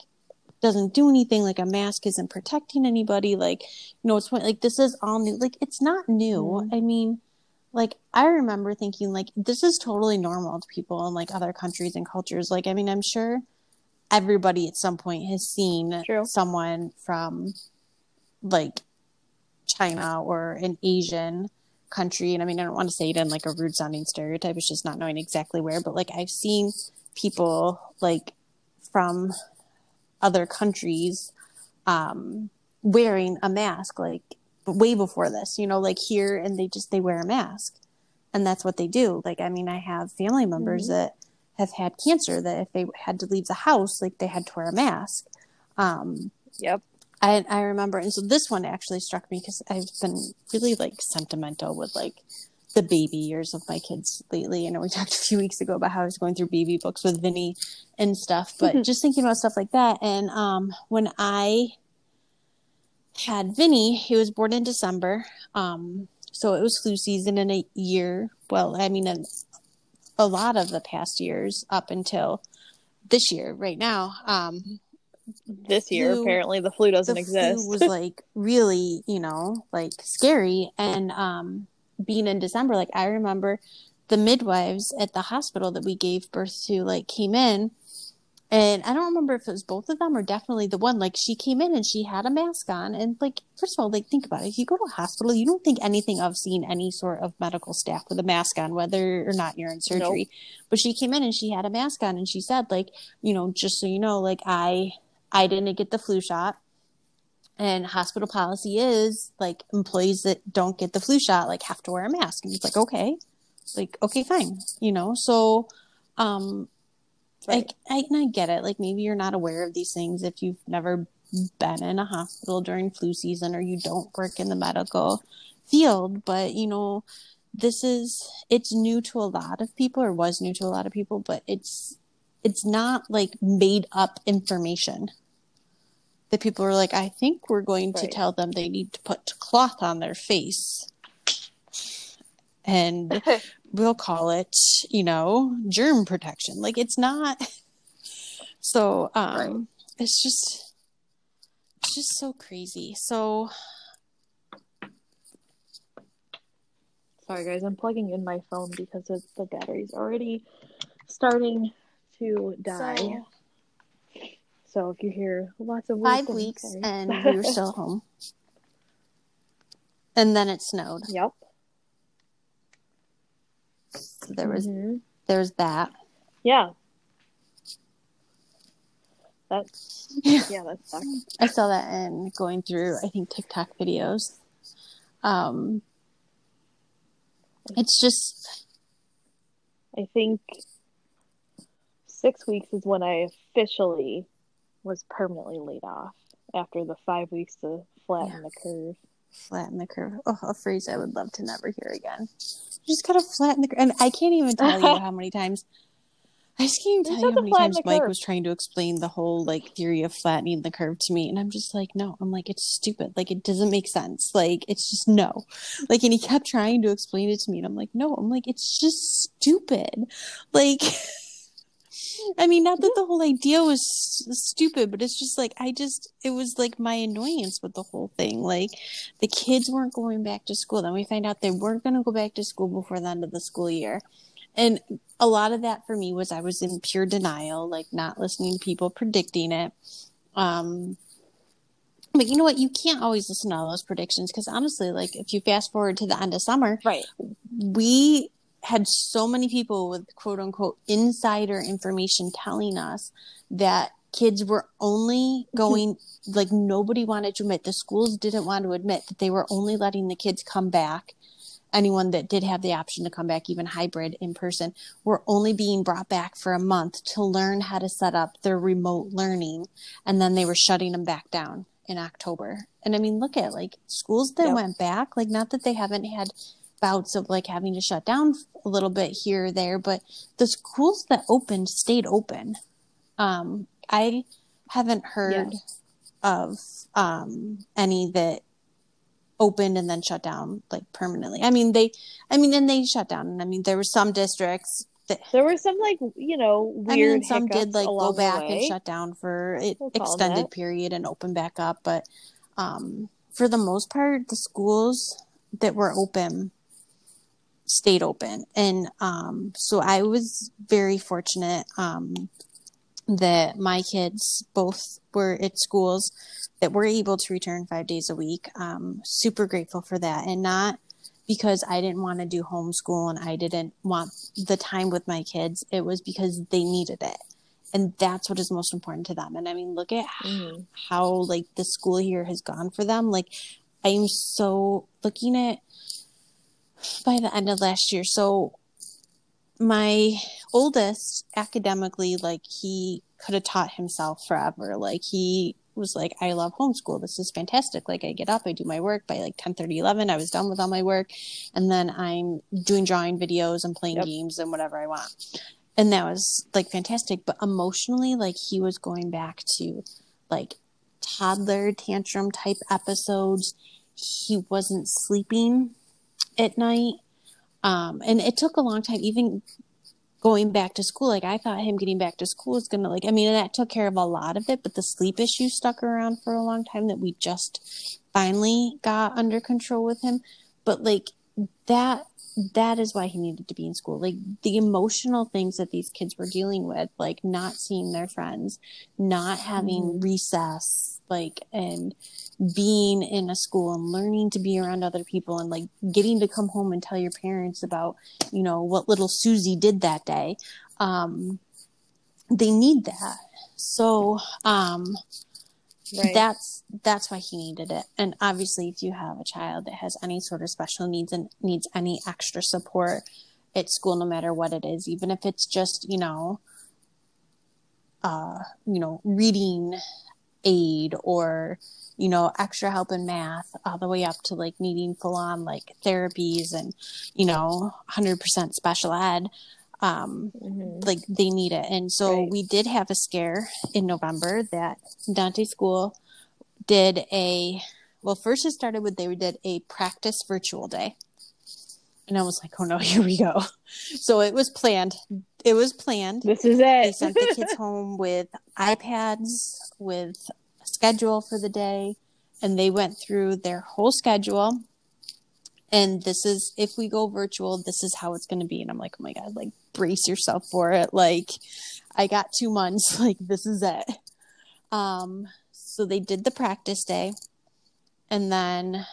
doesn't do anything, like, a mask isn't protecting anybody, like, you know, it's like, this is all new, like, it's not new. Mm-hmm. I mean, like, I remember thinking, like, this is totally normal to people in, like, other countries and cultures. Like, I mean, I'm sure everybody at some point has seen True. Someone from, like, China or an Asian country, and I mean, I don't want to say it in, like, a rude sounding stereotype, it's just not knowing exactly where, but, like, I've seen people, like, from other countries wearing a mask, like, way before this, you know, like, here, and they wear a mask, and that's what they do. Like, I mean, I have family members mm-hmm. that have had cancer, that if they had to leave the house, like, they had to wear a mask. Yep. I remember, and so this one actually struck me because I've been really, like, sentimental with, like, the baby years of my kids lately. I know we talked a few weeks ago about how I was going through baby books with Vinny and stuff, but mm-hmm. just thinking about stuff like that. And when I had Vinny, he was born in December, so it was flu season in a year. Well, I mean, a lot of the past years up until this year, right now. This year, apparently, the flu doesn't exist. Flu was, like, really, you know, like, scary. And being in December, like, I remember the midwives at the hospital that we gave birth to, like, came in. And I don't remember if it was both of them or definitely the one. Like, she came in and she had a mask on. And, like, first of all, like, think about it. If you go to a hospital, you don't think anything of seeing any sort of medical staff with a mask on, whether or not you're in surgery. Nope. But she came in and she had a mask on. And she said, like, you know, just so you know, like, I didn't get the flu shot, and hospital policy is, like, employees that don't get the flu shot, like, have to wear a mask. And it's like, okay, like, okay, fine, you know? So, right. I get it. Like, maybe you're not aware of these things if you've never been in a hospital during flu season, or you don't work in the medical field, but, you know, it's new to a lot of people, or was new to a lot of people, but it's not, like, made up information that people are like, I think we're going right. to tell them they need to put cloth on their face, and we'll call it, you know, germ protection. Like, it's not. So right. It's just so crazy. So sorry, guys, I'm plugging in my phone because the battery's already starting to die. So if you hear lots of 5 weeks and we were still home, and then it snowed. Yep. So there was that. Yeah. That sucks. I saw that in going through, I think, TikTok videos. It's just, I think, 6 weeks is when I officially was permanently laid off, after the 5 weeks to flatten the curve. Flatten the curve. Oh, a phrase I would love to never hear again. You just gotta flatten the curve. And I can't even tell you how many times. I just can't even tell you how many times Mike was trying to explain the whole, like, theory of flattening the curve to me. And I'm just like, no. I'm like, it's stupid. Like, it doesn't make sense. Like, it's just no. Like, and he kept trying to explain it to me. And I'm like, no. I'm like, it's just stupid. Like... I mean, not that the whole idea was stupid, but it's just like, it was like my annoyance with the whole thing. Like, the kids weren't going back to school. Then we find out they weren't going to go back to school before the end of the school year. And a lot of that for me was I was in pure denial, like, not listening to people predicting it. But you know what? You can't always listen to all those predictions, because honestly, like, if you fast forward to the end of summer, right. we had so many people with quote unquote insider information telling us that kids were only going, like nobody wanted to admit, the schools didn't want to admit that they were only letting the kids come back. Anyone that did have the option to come back, even hybrid in person, were only being brought back for a month to learn how to set up their remote learning. And then they were shutting them back down in October. And I mean, look at like schools that went back, like not that they haven't had bouts of like having to shut down a little bit here or there, but the schools that opened stayed open. I haven't heard of any that opened and then shut down like permanently. I mean, they shut down. And I mean, there were some districts that there were some like, you know, weird. I mean, some did like go back and shut down for an extended period and open back up. But for the most part, the schools that were open stayed open. And so I was very fortunate that my kids both were at schools that were able to return 5 days a week. Super grateful for that. And not because I didn't want to do homeschool and I didn't want the time with my kids. It was because they needed it. And that's what is most important to them. And I mean, look at how like the school year has gone for them. Like I'm so looking at by the end of last year. So my oldest academically, like he could have taught himself forever. Like he was like, I love homeschool. This is fantastic. Like I get up, I do my work by like 10:30, 11. I was done with all my work. And then I'm doing drawing videos and playing games and whatever I want. And that was like fantastic. But emotionally, like he was going back to like toddler tantrum type episodes. He wasn't sleeping at night. And it took a long time, even going back to school. Like I thought him getting back to school was going to like, I mean, that took care of a lot of it, but the sleep issue stuck around for a long time that we just finally got under control with him. But like that is why he needed to be in school. Like the emotional things that these kids were dealing with, like not seeing their friends, not having recess, like, and being in a school and learning to be around other people and like getting to come home and tell your parents about, you know, what little Susie did that day. They need that. So that's why he needed it. And obviously if you have a child that has any sort of special needs and needs any extra support at school, no matter what it is, even if it's just, you know, reading aid or, you know, extra help in math all the way up to like needing full on like therapies and, you know, 100% special ed. Like they need it. And so we did have a scare in November that Dante School did first it started with they did a practice virtual day. And I was like, oh no, here we go. So it was planned. This is it. They sent the kids home with iPads, with schedule for the day, and they went through their whole schedule. And this is, if we go virtual, this is how it's going to be. And I'm like, oh my God, like brace yourself for it. Like I got 2 months, like this is it. So they did the practice day. And then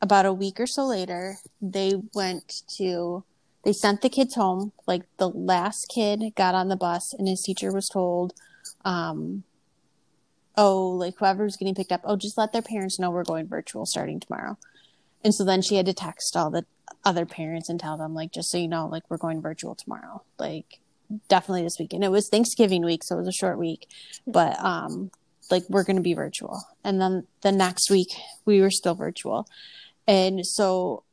about a week or so later, they sent the kids home. Like the last kid got on the bus and his teacher was told, like whoever's getting picked up, just let their parents know we're going virtual starting tomorrow. And so then she had to text all the other parents and tell them, like, just so you know, like, we're going virtual tomorrow. Like, definitely this week. And it was Thanksgiving week, so it was a short week. But, like, we're going to be virtual. And then the next week, we were still virtual. And so,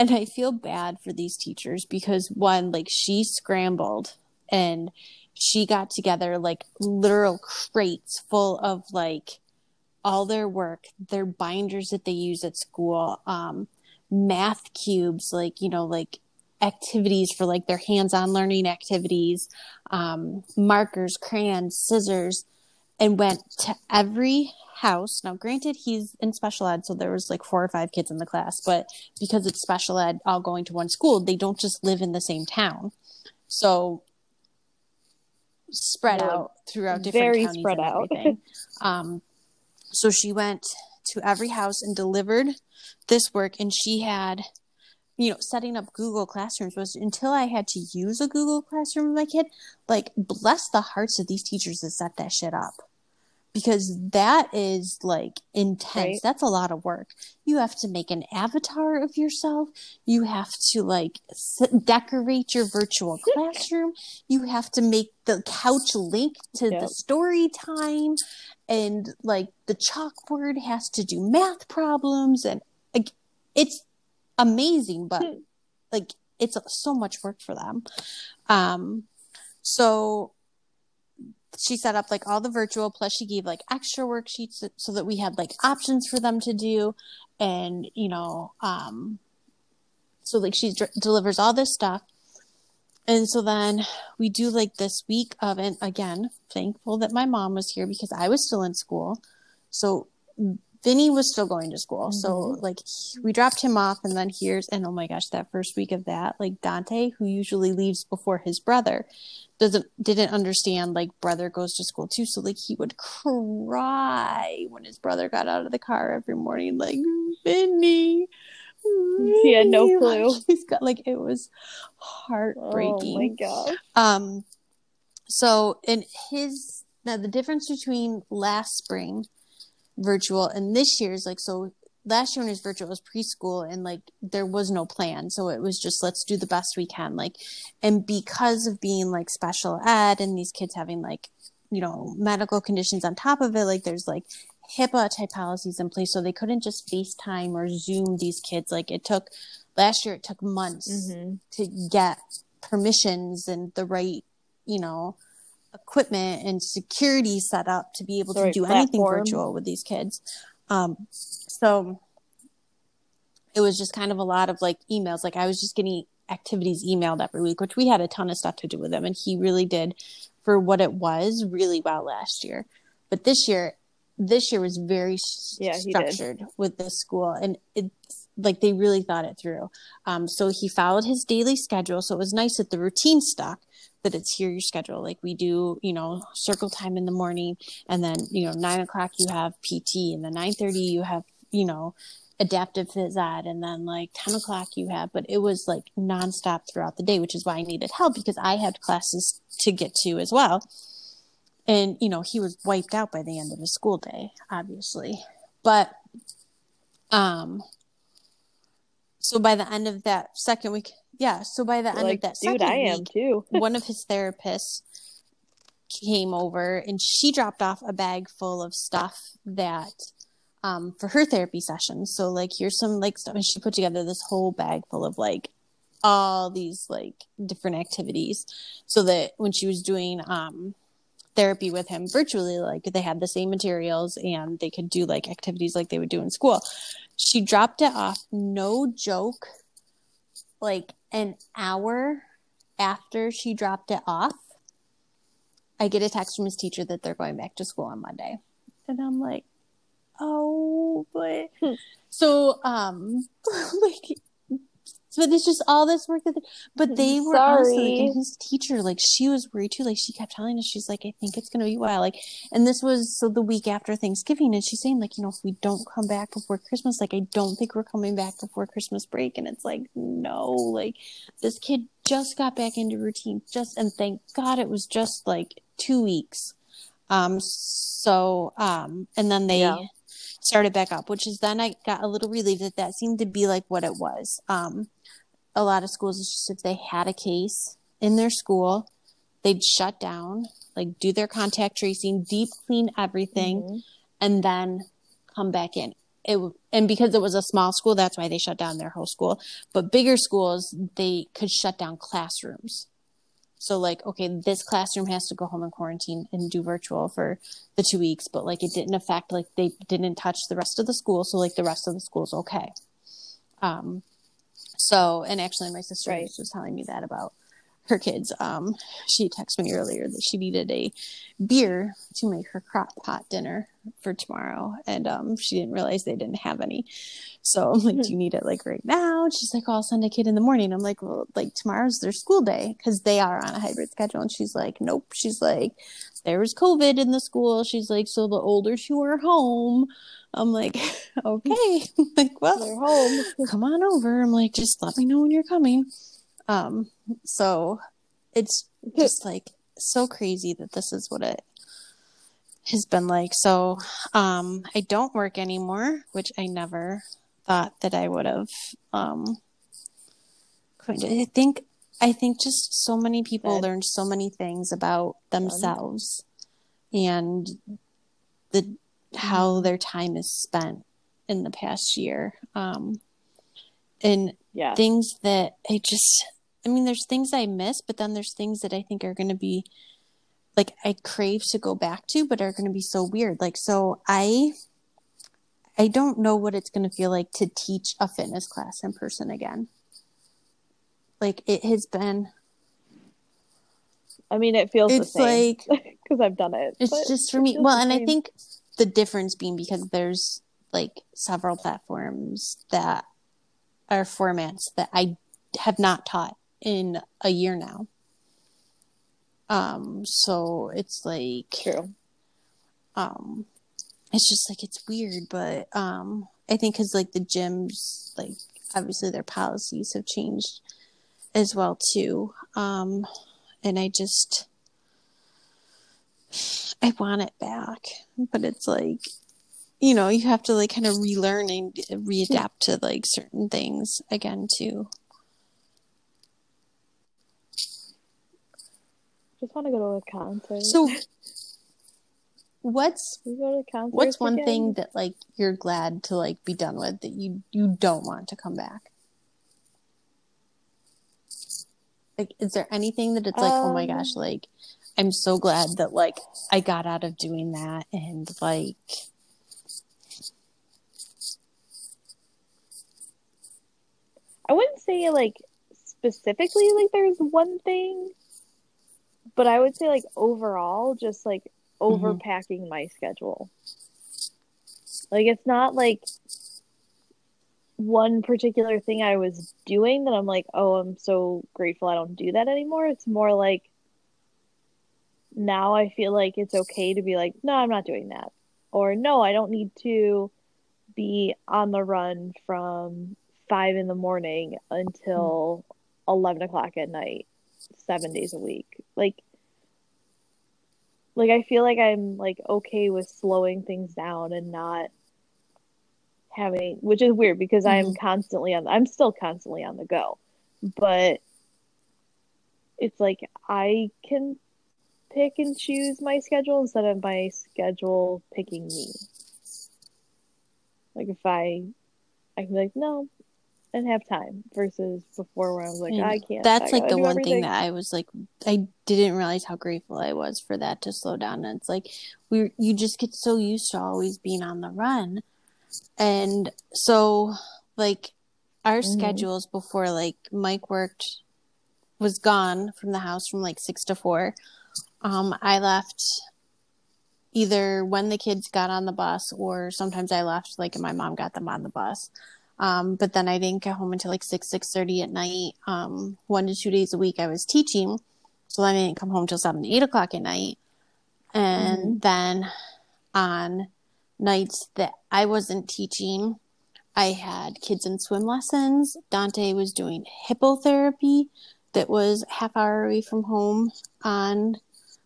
and I feel bad for these teachers because, one, like, she scrambled and she got together, like, literal crates full of, like, all their work, their binders that they use at school, math cubes, like, you know, like activities for like their hands-on learning activities, markers, crayons, scissors, and went to every house. Now, granted, he's in special ed, so there was like 4 or 5 kids in the class, but because it's special ed, all going to one school, they don't just live in the same town. So spread out throughout different counties. Very spread out. So she went to every house and delivered this work, and she had you know, setting up Google Classrooms was until I had to use a Google Classroom with my kid. Like, bless the hearts of these teachers that set that shit up, because that is like intense. Right. That's a lot of work. You have to make an avatar of yourself. You have to like decorate your virtual classroom. You have to make the couch link to the story time, and like the chalkboard has to do math problems, and like, it's amazing, but like it's so much work for them. So she set up like all the virtual, plus she gave like extra worksheets so that we had like options for them to do, and you know, so like she delivers all this stuff. And so then we do like this week of, and again, thankful that my mom was here because I was still in school, so Vinny was still going to school. Mm-hmm. So like we dropped him off, and then and oh my gosh, that first week of that, like Dante, who usually leaves before his brother, didn't understand like brother goes to school too. So like he would cry when his brother got out of the car every morning, like Vinny. He had no clue. Like, he's got like, it was heartbreaking. Oh my God. So in his, now the difference between last spring virtual and this year's, like, so last year when it was virtual, it was preschool, and like there was no plan, so it was just let's do the best we can, like, and because of being like special ed and these kids having like, you know, medical conditions on top of it, like there's like HIPAA type policies in place, so they couldn't just FaceTime or Zoom these kids. Like last year it took months to get permissions and the right, you know, equipment and security set up to be able to do anything virtual with these kids. So it was just kind of a lot of like emails. Like I was just getting activities emailed every week, which we had a ton of stuff to do with him, and he really did, for what it was, really well last year. But this year was very structured with the school, and it's like they really thought it through. So he followed his daily schedule, so it was nice that the routine stuck, that it's here your schedule, like we do, you know, circle time in the morning, and then, you know, 9:00 you have PT, and then 9:30 you have, you know, adaptive phys ed, and then like 10:00 you have, but it was like nonstop throughout the day, which is why I needed help, because I had classes to get to as well. And, you know, he was wiped out by the end of the school day, obviously. But so by the end of that second week, one of his therapists came over, and she dropped off a bag full of stuff that for her therapy session. So like, here's some like stuff, and she put together this whole bag full of like all these like different activities, so that when she was doing therapy with him virtually, like they had the same materials and they could do like activities like they would do in school. She dropped it off, no joke, like an hour after she dropped it off, I get a text from his teacher that they're going back to school on Monday. And I'm like, oh, but so like, but it's just all this work that they were also, like, and his teacher, like, she was worried too. Like, she kept telling us, she's like, I think it's gonna be wild. Like, and this was so the week after Thanksgiving, and she's saying, like, you know, if we don't come back before Christmas, like, I don't think we're coming back before Christmas break. And it's like, no, like, this kid just got back into routine, and thank God it was just like 2 weeks. And then they started back up, which is, then I got a little relieved that seemed to be like what it was. A lot of schools, it's just if they had a case in their school, they'd shut down, like do their contact tracing, deep clean everything, and then come back in. And because it was a small school, that's why they shut down their whole school. But bigger schools, they could shut down classrooms. So like, okay, this classroom has to go home and quarantine and do virtual for the 2 weeks, but like it didn't affect, like they didn't touch the rest of the school. So like the rest of the school's okay. So, and actually my sister was just telling me that about her kids. She texted me earlier that she needed a beer to make her crock pot dinner for tomorrow, and she didn't realize they didn't have any. So I'm like, do you need it like right now? And she's like, oh, I'll send a kid in the morning. I'm like, well, like tomorrow's their school day because they are on a hybrid schedule. And she's like, nope. She's like, there was COVID in the school. She's like, so the older two are home. I'm like, okay. I'm like, well, they're home. Come on over. I'm like, just let me know when you're coming. So it's just like so crazy that this is what it has been like. So, I don't work anymore, which I never thought that I would have, quit. I think just so many people learned so many things about themselves and how their time is spent in the past year. Things that there's things I miss, but then there's things that I think are going to be like, I crave to go back to, but are going to be so weird. Like, so I don't know what it's going to feel like to teach a fitness class in person again. Like it has been, it feels the same like, cause I've done it. It's just for me. Well, and I think the difference being because there's like several platforms that are formats that I have not taught in a year now. So it's like, true. It's just like, it's weird, but, I think cause like the gyms, like obviously their policies have changed as well too. And I want it back, but it's like, you have to like kind of relearn and readapt to like certain things again too. Just want to go to a concert. So what's one thing that like you're glad to like be done with that you don't want to come back? Like, is there anything that it's like, oh my gosh, like I'm so glad that like I got out of doing that and like I wouldn't say like specifically like there's one thing, but I would say like overall just like overpacking my schedule. Like it's not like one particular thing I was doing that I'm like, oh, I'm so grateful I don't do that anymore. It's more like now I feel like it's okay to be like, no, I'm not doing that. Or no, I don't need to be on the run from 5 a.m. until 11 p.m. 7 days a week. Like I feel like I'm like okay with slowing things down and not having, which is weird because I'm still constantly on the go, but it's like I can pick and choose my schedule instead of my schedule picking me. Like if I can be like, no, and have time versus before where I was like, I can't. That's like the one thing that I was like, I didn't realize how grateful I was for that to slow down. And it's like you just get so used to always being on the run, and so like our schedules before, like Mike was gone from the house from like 6 to 4. I left either when the kids got on the bus, or sometimes I left like my mom got them on the bus. But then I didn't get home until like 6:30 at night. 1 to 2 days a week I was teaching, so then I didn't come home till 7 to 8 o'clock at night. And then on nights that I wasn't teaching, I had kids in swim lessons. Dante was doing hippotherapy that was half hour away from home on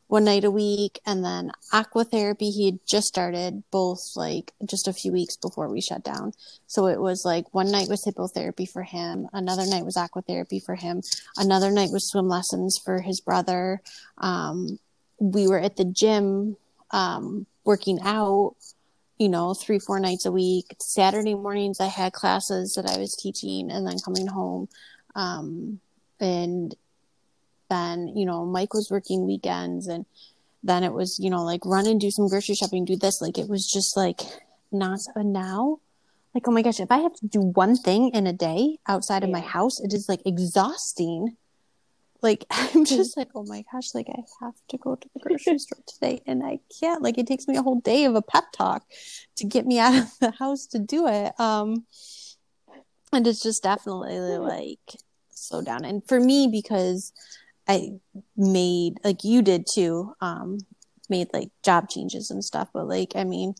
one night a week, and then aquatherapy he had just started, both like just a few weeks before we shut down. So it was like one night was hippotherapy for him, another night was aquatherapy for him, another night was swim lessons for his brother. We were at the gym working out, 3-4 nights a week. Saturday mornings I had classes that I was teaching and then coming home, and then, Mike was working weekends, and then it was, like run and do some grocery shopping, do this. Like, it was just like not so now. Like, oh my gosh, if I have to do one thing in a day outside of my house, it is like exhausting Like, I'm just like, oh my gosh, like, I have to go to the grocery store today and I can't. Like, it takes me a whole day of a pep talk to get me out of the house to do it. And it's just definitely like slow down. And for me, because I made, like you did too, made like job changes and stuff. But like, I mean,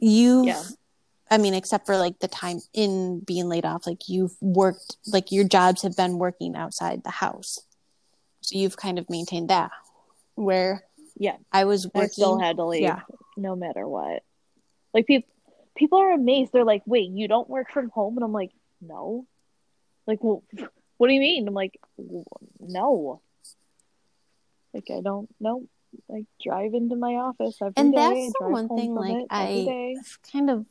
you, yeah. I mean, except for like the time in being laid off, like you've worked, like your jobs have been working outside the house. So you've kind of maintained that where yeah, I was working. I still had to leave no matter what. Like people are amazed. They're like, wait, you don't work from home? And I'm like, no. Like, well, what do you mean? I'm like, no. Like, I don't know. Like, drive into my office every day. And that's the one thing, like, I kind of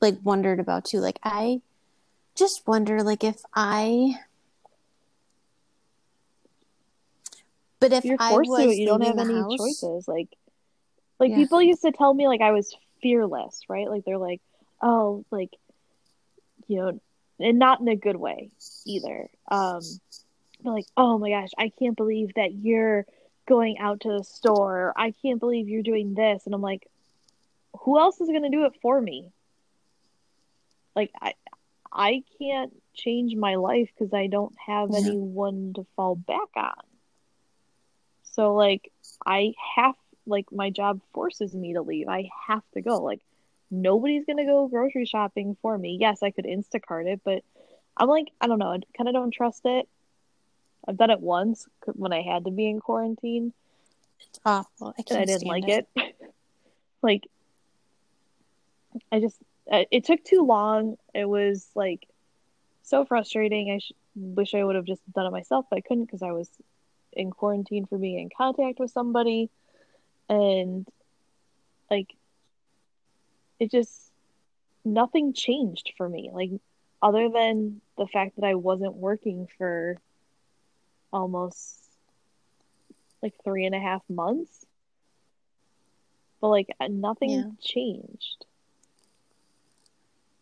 like wondered about too. Like, I just wonder, like, if I was to, you don't have any choices. Like people used to tell me, like, I was fearless, right? Like, they're like, oh, like, you know, and not in a good way either. But like, oh my gosh, I can't believe that you're going out to the store. I can't believe you're doing this. And I'm like, who else is going to do it for me? Like, I can't change my life because I don't have anyone to fall back on. So, like, I have, like, my job forces me to leave. I have to go. Like, nobody's going to go grocery shopping for me. Yes, I could Instacart it, but I'm like, I don't know. I kind of don't trust it. I've done it once when I had to be in quarantine. It's awful. I didn't like it. Like, I just... It took too long. It was, like, so frustrating. I wish I would have just done it myself, but I couldn't because I was in quarantine for being in contact with somebody. And, like, it just... Nothing changed for me. Like, other than the fact that I wasn't working for almost, like, 3.5 months. But, like, nothing changed.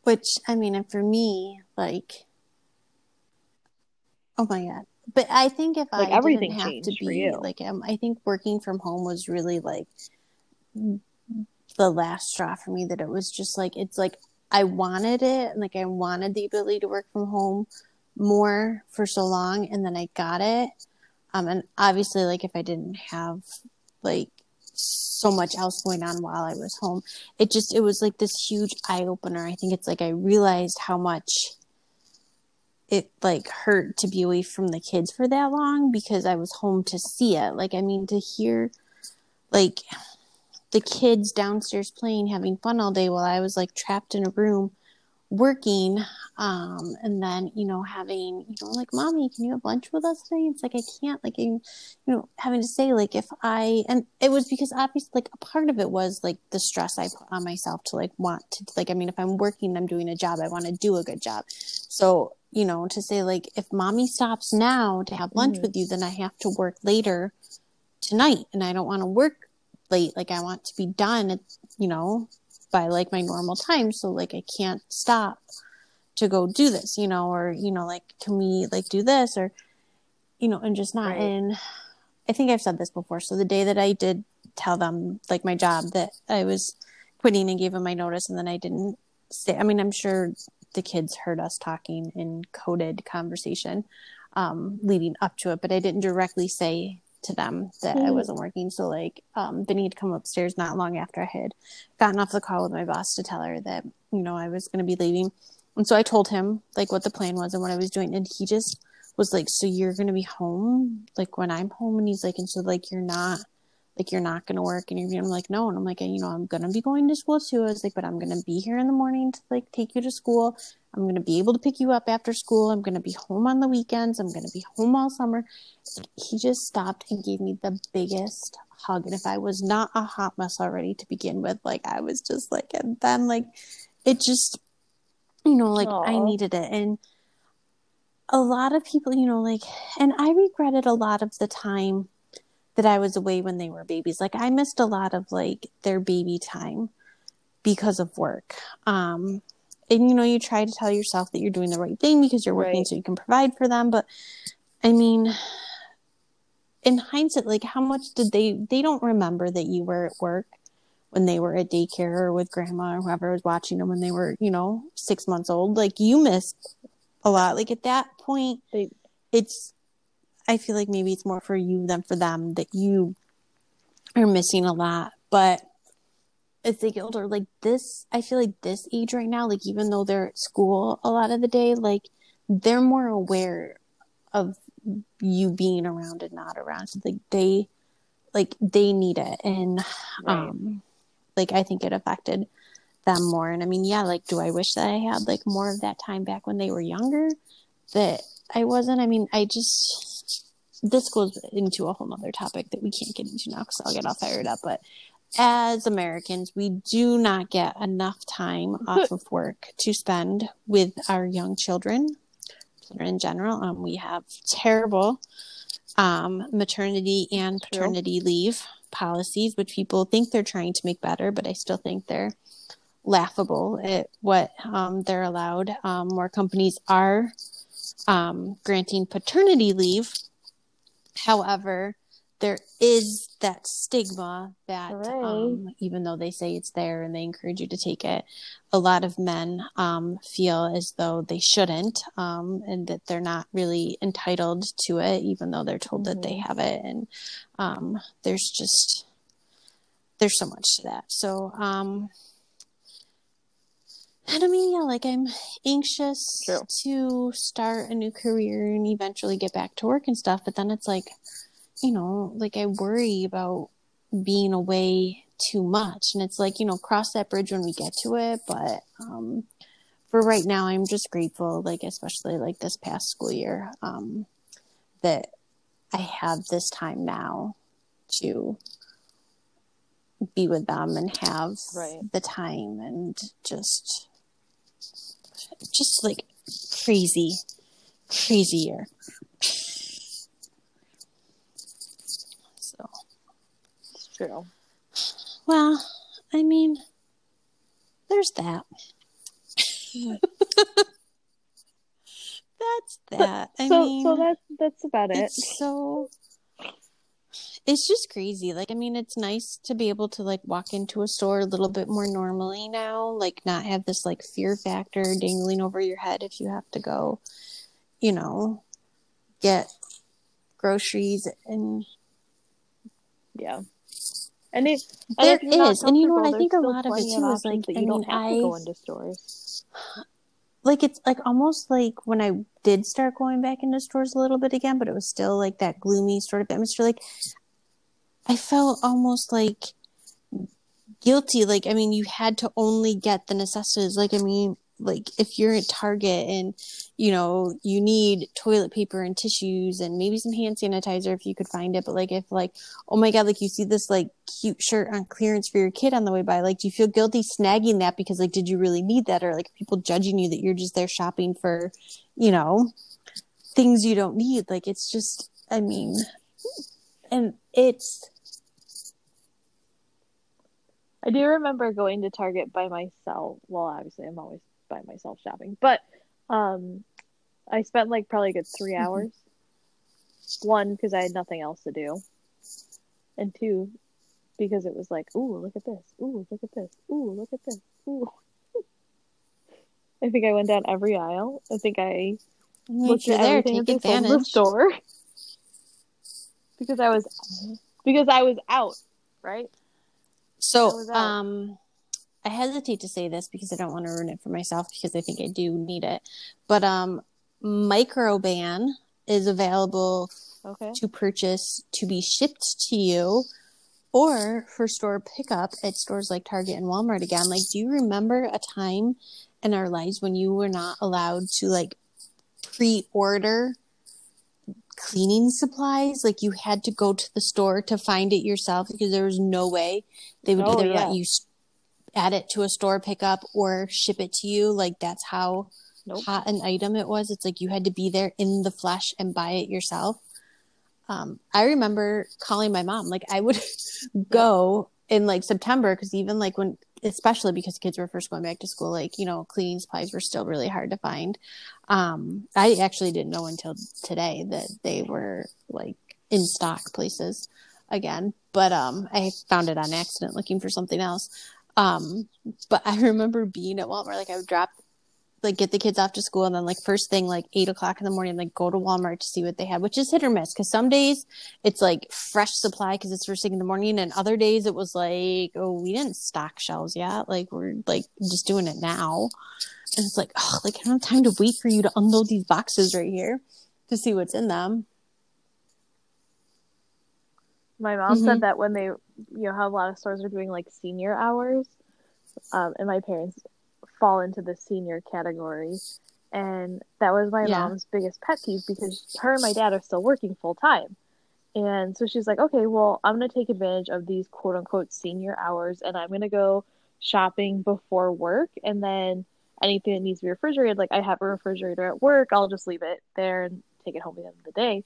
Which, I mean, and for me, like, oh my God. But I think if like I didn't have to be, like, I think working from home was really, like, the last straw for me, that it was just, like, it's, like, I wanted it. And, like, I wanted the ability to work from home more for so long. And then I got it. And obviously, like, if I didn't have, like, so much else going on while I was home, it was like this huge eye-opener. I think it's like I realized how much it like hurt to be away from the kids for that long, because I was home to see it. Like, I mean, to hear like the kids downstairs playing, having fun all day while I was like trapped in a room working, and then, you know, having, you know, like, mommy, can you have lunch with us today? It's like, I can't, like, you know, having to say, like, and it was because obviously, like, a part of it was like the stress I put on myself to like want to, like, I mean, if I'm working, I'm doing a job, I want to do a good job. So, you know, to say like, if mommy stops now to have lunch with you, then I have to work later tonight, and I don't want to work late. Like, I want to be done at, you know, by like my normal time. So like, I can't stop to go do this, you know, or, you know, like, can we like do this, or, you know, and just not. Right. And I think I've said this before. So the day that I did tell them like my job that I was quitting and gave them my notice, and then I didn't say, I mean, I'm sure the kids heard us talking in coded conversation leading up to it, but I didn't directly say to them that I wasn't working. So like Benny had come upstairs not long after I had gotten off the call with my boss to tell her that, you know, I was going to be leaving. And so I told him like what the plan was and what I was doing, and he just was like, so you're going to be home like when I'm home? And he's like, and so like you're not going to work? And I'm like, no. And I'm like, you know, I'm going to be going to school too. I was like, but I'm going to be here in the morning to like take you to school. I'm going to be able to pick you up after school. I'm going to be home on the weekends. I'm going to be home all summer. He just stopped and gave me the biggest hug. And if I was not a hot mess already to begin with, like I was just like, and then like, it just, you know, like aww. I needed it. And a lot of people, you know, like, and I regretted a lot of the time that I was away when they were babies. Like, I missed a lot of like their baby time because of work. And, you know, you try to tell yourself that you're doing the right thing because you're working so you can provide for them. But, I mean, in hindsight, like, how much did they don't remember that you were at work when they were at daycare or with grandma or whoever was watching them when they were, you know, 6 months old. Like, you missed a lot. Like, at that point, I feel like maybe it's more for you than for them that you are missing a lot. But as they get older, like this, I feel like this age right now, like even though they're at school a lot of the day, like they're more aware of you being around and not around. So, like they need it, and like I think it affected them more. And I mean, yeah, like do I wish that I had like more of that time back when they were younger that I wasn't? I mean, I just, this goes into a whole nother topic that we can't get into now because I'll get all fired up, but as Americans, we do not get enough time off of work to spend with our young children in general. We have terrible maternity and paternity leave policies, which people think they're trying to make better, but I still think they're laughable at what they're allowed. More companies are granting paternity leave. However, there is that stigma that even though they say it's there and they encourage you to take it, a lot of men feel as though they shouldn't and that they're not really entitled to it, even though they're told that they have it. And there's so much to that. So, and I mean, yeah, like I'm anxious to start a new career and eventually get back to work and stuff. But then it's like, you know, like I worry about being away too much, and it's like, you know, cross that bridge when we get to it. But for right now, I'm just grateful, like especially like this past school year, that I have this time now to be with them and have the time and just like crazy year. True. Well, I mean, there's that. That's that. That's about it. It's just crazy. Like, I mean, it's nice to be able to like walk into a store a little bit more normally now, like not have this like fear factor dangling over your head if you have to go, you know, get groceries and and you know what I think a lot of it too is like, I mean, I go into stores, like it's like almost like when I did start going back into stores a little bit again, but it was still like that gloomy sort of atmosphere. Like I felt almost like guilty. Like I mean, you had to only get the necessities. Like I mean, like if you're at Target and you know you need toilet paper and tissues and maybe some hand sanitizer if you could find it, but like if like, oh my god, like you see this like cute shirt on clearance for your kid on the way by, like do you feel guilty snagging that because like did you really need that? Or like people judging you that you're just there shopping for, you know, things you don't need. Like it's just, I mean, and it's, I do remember going to Target by myself. Well, obviously I'm always by myself shopping, but I spent like probably a good 3 hours. One, because I had nothing else to do, and two, because it was like, ooh, look at this, ooh, look at this, ooh, look at this, ooh. I think I went down every aisle. I think I looked at everything at the store because I was out, right? So, I hesitate to say this because I don't want to ruin it for myself because I think I do need it. But Microban is available to purchase to be shipped to you or for store pickup at stores like Target and Walmart again. Like, do you remember a time in our lives when you were not allowed to, like, pre-order cleaning supplies? Like you had to go to the store to find it yourself because there was no way they would either let you add it to a store pickup or ship it to you. Like that's how hot an item it was. It's like you had to be there in the flesh and buy it yourself. I remember calling my mom, like I would go in like September, because even like when especially because kids were first going back to school, like, you know, cleaning supplies were still really hard to find. I actually didn't know until today that they were like in stock places again, but I found it on accident looking for something else. But I remember being at Walmart, like I would drop, like get the kids off to school and then like first thing like 8 o'clock in the morning, like go to Walmart to see what they had, which is hit or miss because some days it's like fresh supply because it's first thing in the morning, and other days it was like, oh, we didn't stock shelves yet, like we're like just doing it now. And it's like, oh, like I don't have time to wait for you to unload these boxes right here to see what's in them. My mom said that when they, you know, how a lot of stores are doing like senior hours, and my parents fall into the senior category, and that was my mom's biggest pet peeve because her and my dad are still working full time, and so she's like, okay, well, I'm going to take advantage of these quote unquote senior hours, and I'm going to go shopping before work, and then anything that needs to be refrigerated, like I have a refrigerator at work, I'll just leave it there and take it home at the end of the day.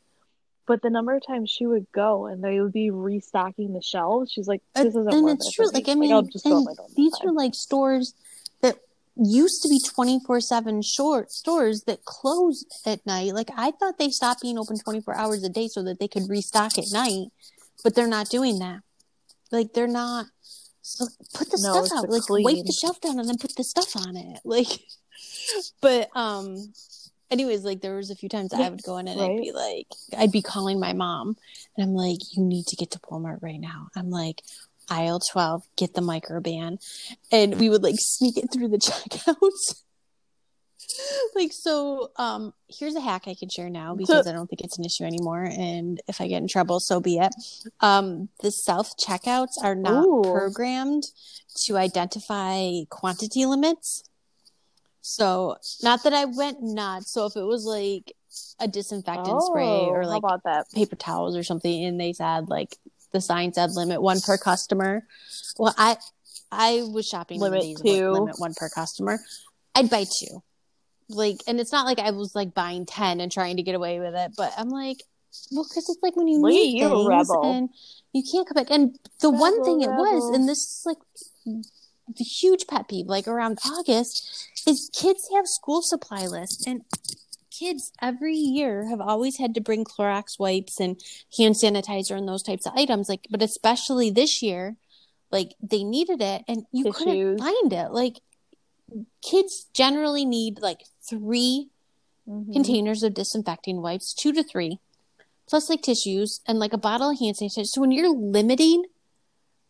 But the number of times she would go and they would be restocking the shelves, she's like, this isn't worth it. And it's true. Like, I mean, like, these are like stores that used to be 24/7 short stores that close at night. Like, I thought they stopped being open 24 hours a day so that they could restock at night, but they're not doing that. Like, they're not. So put the stuff out. Like, wipe the shelf down and then put the stuff on it. Like, but, anyways, like there was a few times I would go in and I'd be like, I'd be calling my mom and I'm like, you need to get to Walmart right now. I'm like, aisle 12, get the Microban. And we would like sneak it through the checkouts. Like, so here's a hack I can share now because I don't think it's an issue anymore. And if I get in trouble, so be it. The self-checkouts are not programmed to identify quantity limits. So, not that I went nuts. So, if it was like a disinfectant spray or like paper towels or something, and they said like the sign said limit one per customer. Well, I was shopping limit one per customer. I'd buy two. Like, and it's not like I was like buying 10 and trying to get away with it, but I'm like, well, because it's like when you need things and you can't come back. And the one thing it was, and this is like the huge pet peeve, like around August, is kids have school supply lists, and kids every year have always had to bring Clorox wipes and hand sanitizer and those types of items, like, but especially this year, like they needed it and you couldn't find it. Like, kids generally need like 3 containers of disinfecting wipes, 2 to 3, plus like tissues and like a bottle of hand sanitizer. So when you're limiting,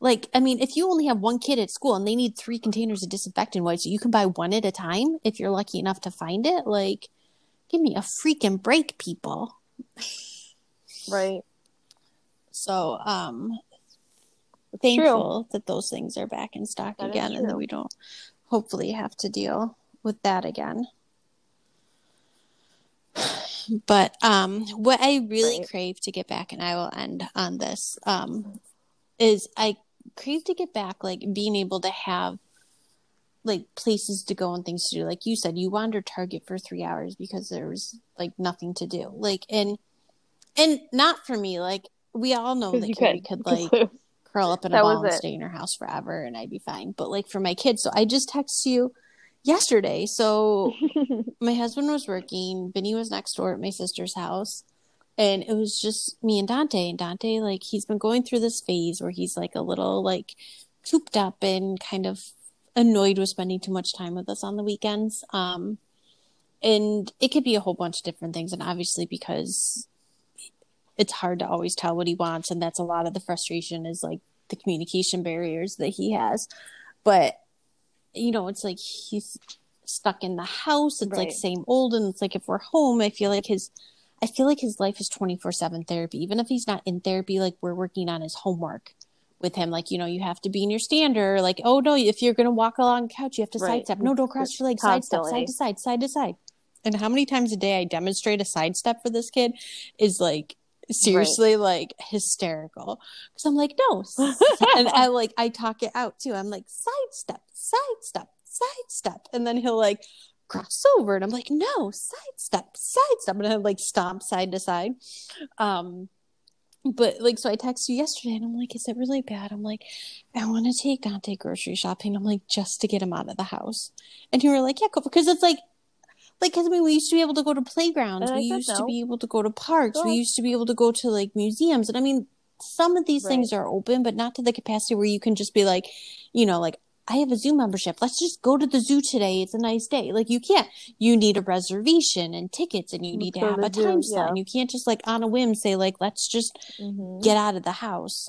like, I mean, if you only have one kid at school and they need 3 containers of disinfectant wipes, you can buy one at a time if you're lucky enough to find it. Like, give me a freaking break, people. Right. So, thankful that those things are back in stock again and that we don't hopefully have to deal with that again. But what I really crave to get back, and I will end on this, is I crave to get back, like, being able to have, like, places to go and things to do. Like you said, you wandered Target for 3 hours because there was, like, nothing to do. Like, and not for me. Like, we all know that Carrie could, like, curl up in a ball and stay in her house forever, and I'd be fine. But, like, for my kids. So I just texted you yesterday. So my husband was working. Benny was next door at my sister's house. And it was just me and Dante. And Dante, like, he's been going through this phase where he's, like, a little, like, cooped up and kind of annoyed with spending too much time with us on the weekends. And it could be a whole bunch of different things. And obviously because it's hard to always tell what he wants. And that's a lot of the frustration is, like, the communication barriers that he has. But, you know, it's like he's stuck in the house. It's, like, same old. And it's, like, if we're home, I feel like his life is 24/7 therapy. Even if he's not in therapy, like, we're working on his homework with him. Like, you know, you have to be in your stander. Like, oh, no, if you're going to walk along the couch, you have to sidestep. No, don't cross your legs. Sidestep, side to side, side to side. And how many times a day I demonstrate a sidestep for this kid is, like, seriously, like, hysterical. Because I'm like, no. And I talk it out, too. I'm like, sidestep, sidestep, sidestep. And then he'll, like, cross over, and I'm like, no, sidestep, sidestep, and I like stomp side to side. But, like, so I texted you yesterday, and I'm like, is it really bad? I'm like, I want to take Dante grocery shopping. I'm like, just to get him out of the house. And you were like, yeah, go. Because it's like, I mean, we used to be able to go to playgrounds. We used to be able to go to parks. We used to be able to go to, like, museums. And, I mean, some of these things are open, but not to the capacity where you can just be like, you know, like, I have a zoo membership. Let's just go to the zoo today. It's a nice day. Like, you can't. You need a reservation and tickets, and you need to have a time slot. You can't just, like, on a whim say, like, let's just get out of the house.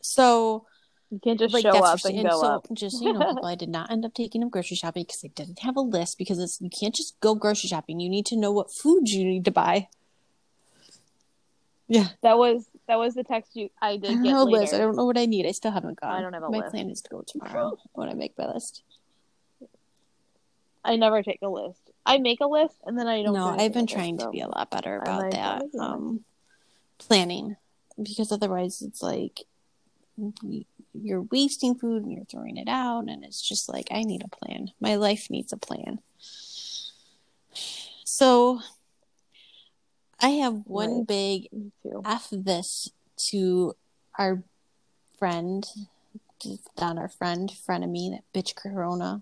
So you can't just, like, show up and go up. Just, you know, I did not end up taking them grocery shopping because I didn't have a list, because it's, you can't just go grocery shopping. You need to know what foods you need to buy. Yeah, that was the text I did get later. List. I don't know what I need. I still haven't gone. I don't have a list. My plan is to go tomorrow when I make my list. I never take a list. I make a list and then I don't. No, I've been trying to be a lot better about that planning, because otherwise it's like you're wasting food and you're throwing it out, and it's just like, I need a plan. My life needs a plan. So I have one big F this to our friend, Don, our friend, frenemy, that bitch Corona.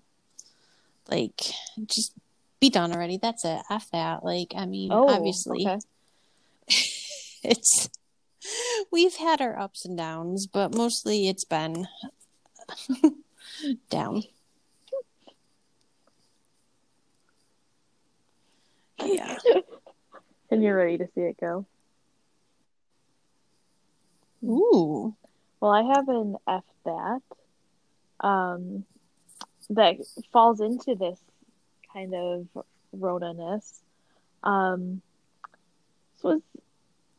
Like, just be done already. That's it. F that. Like, I mean, obviously. Okay. We've had our ups and downs, but mostly it's been down. Yeah. And you're ready to see it go. Ooh. Well, I have an F that that falls into this kind of Rona-ness. This was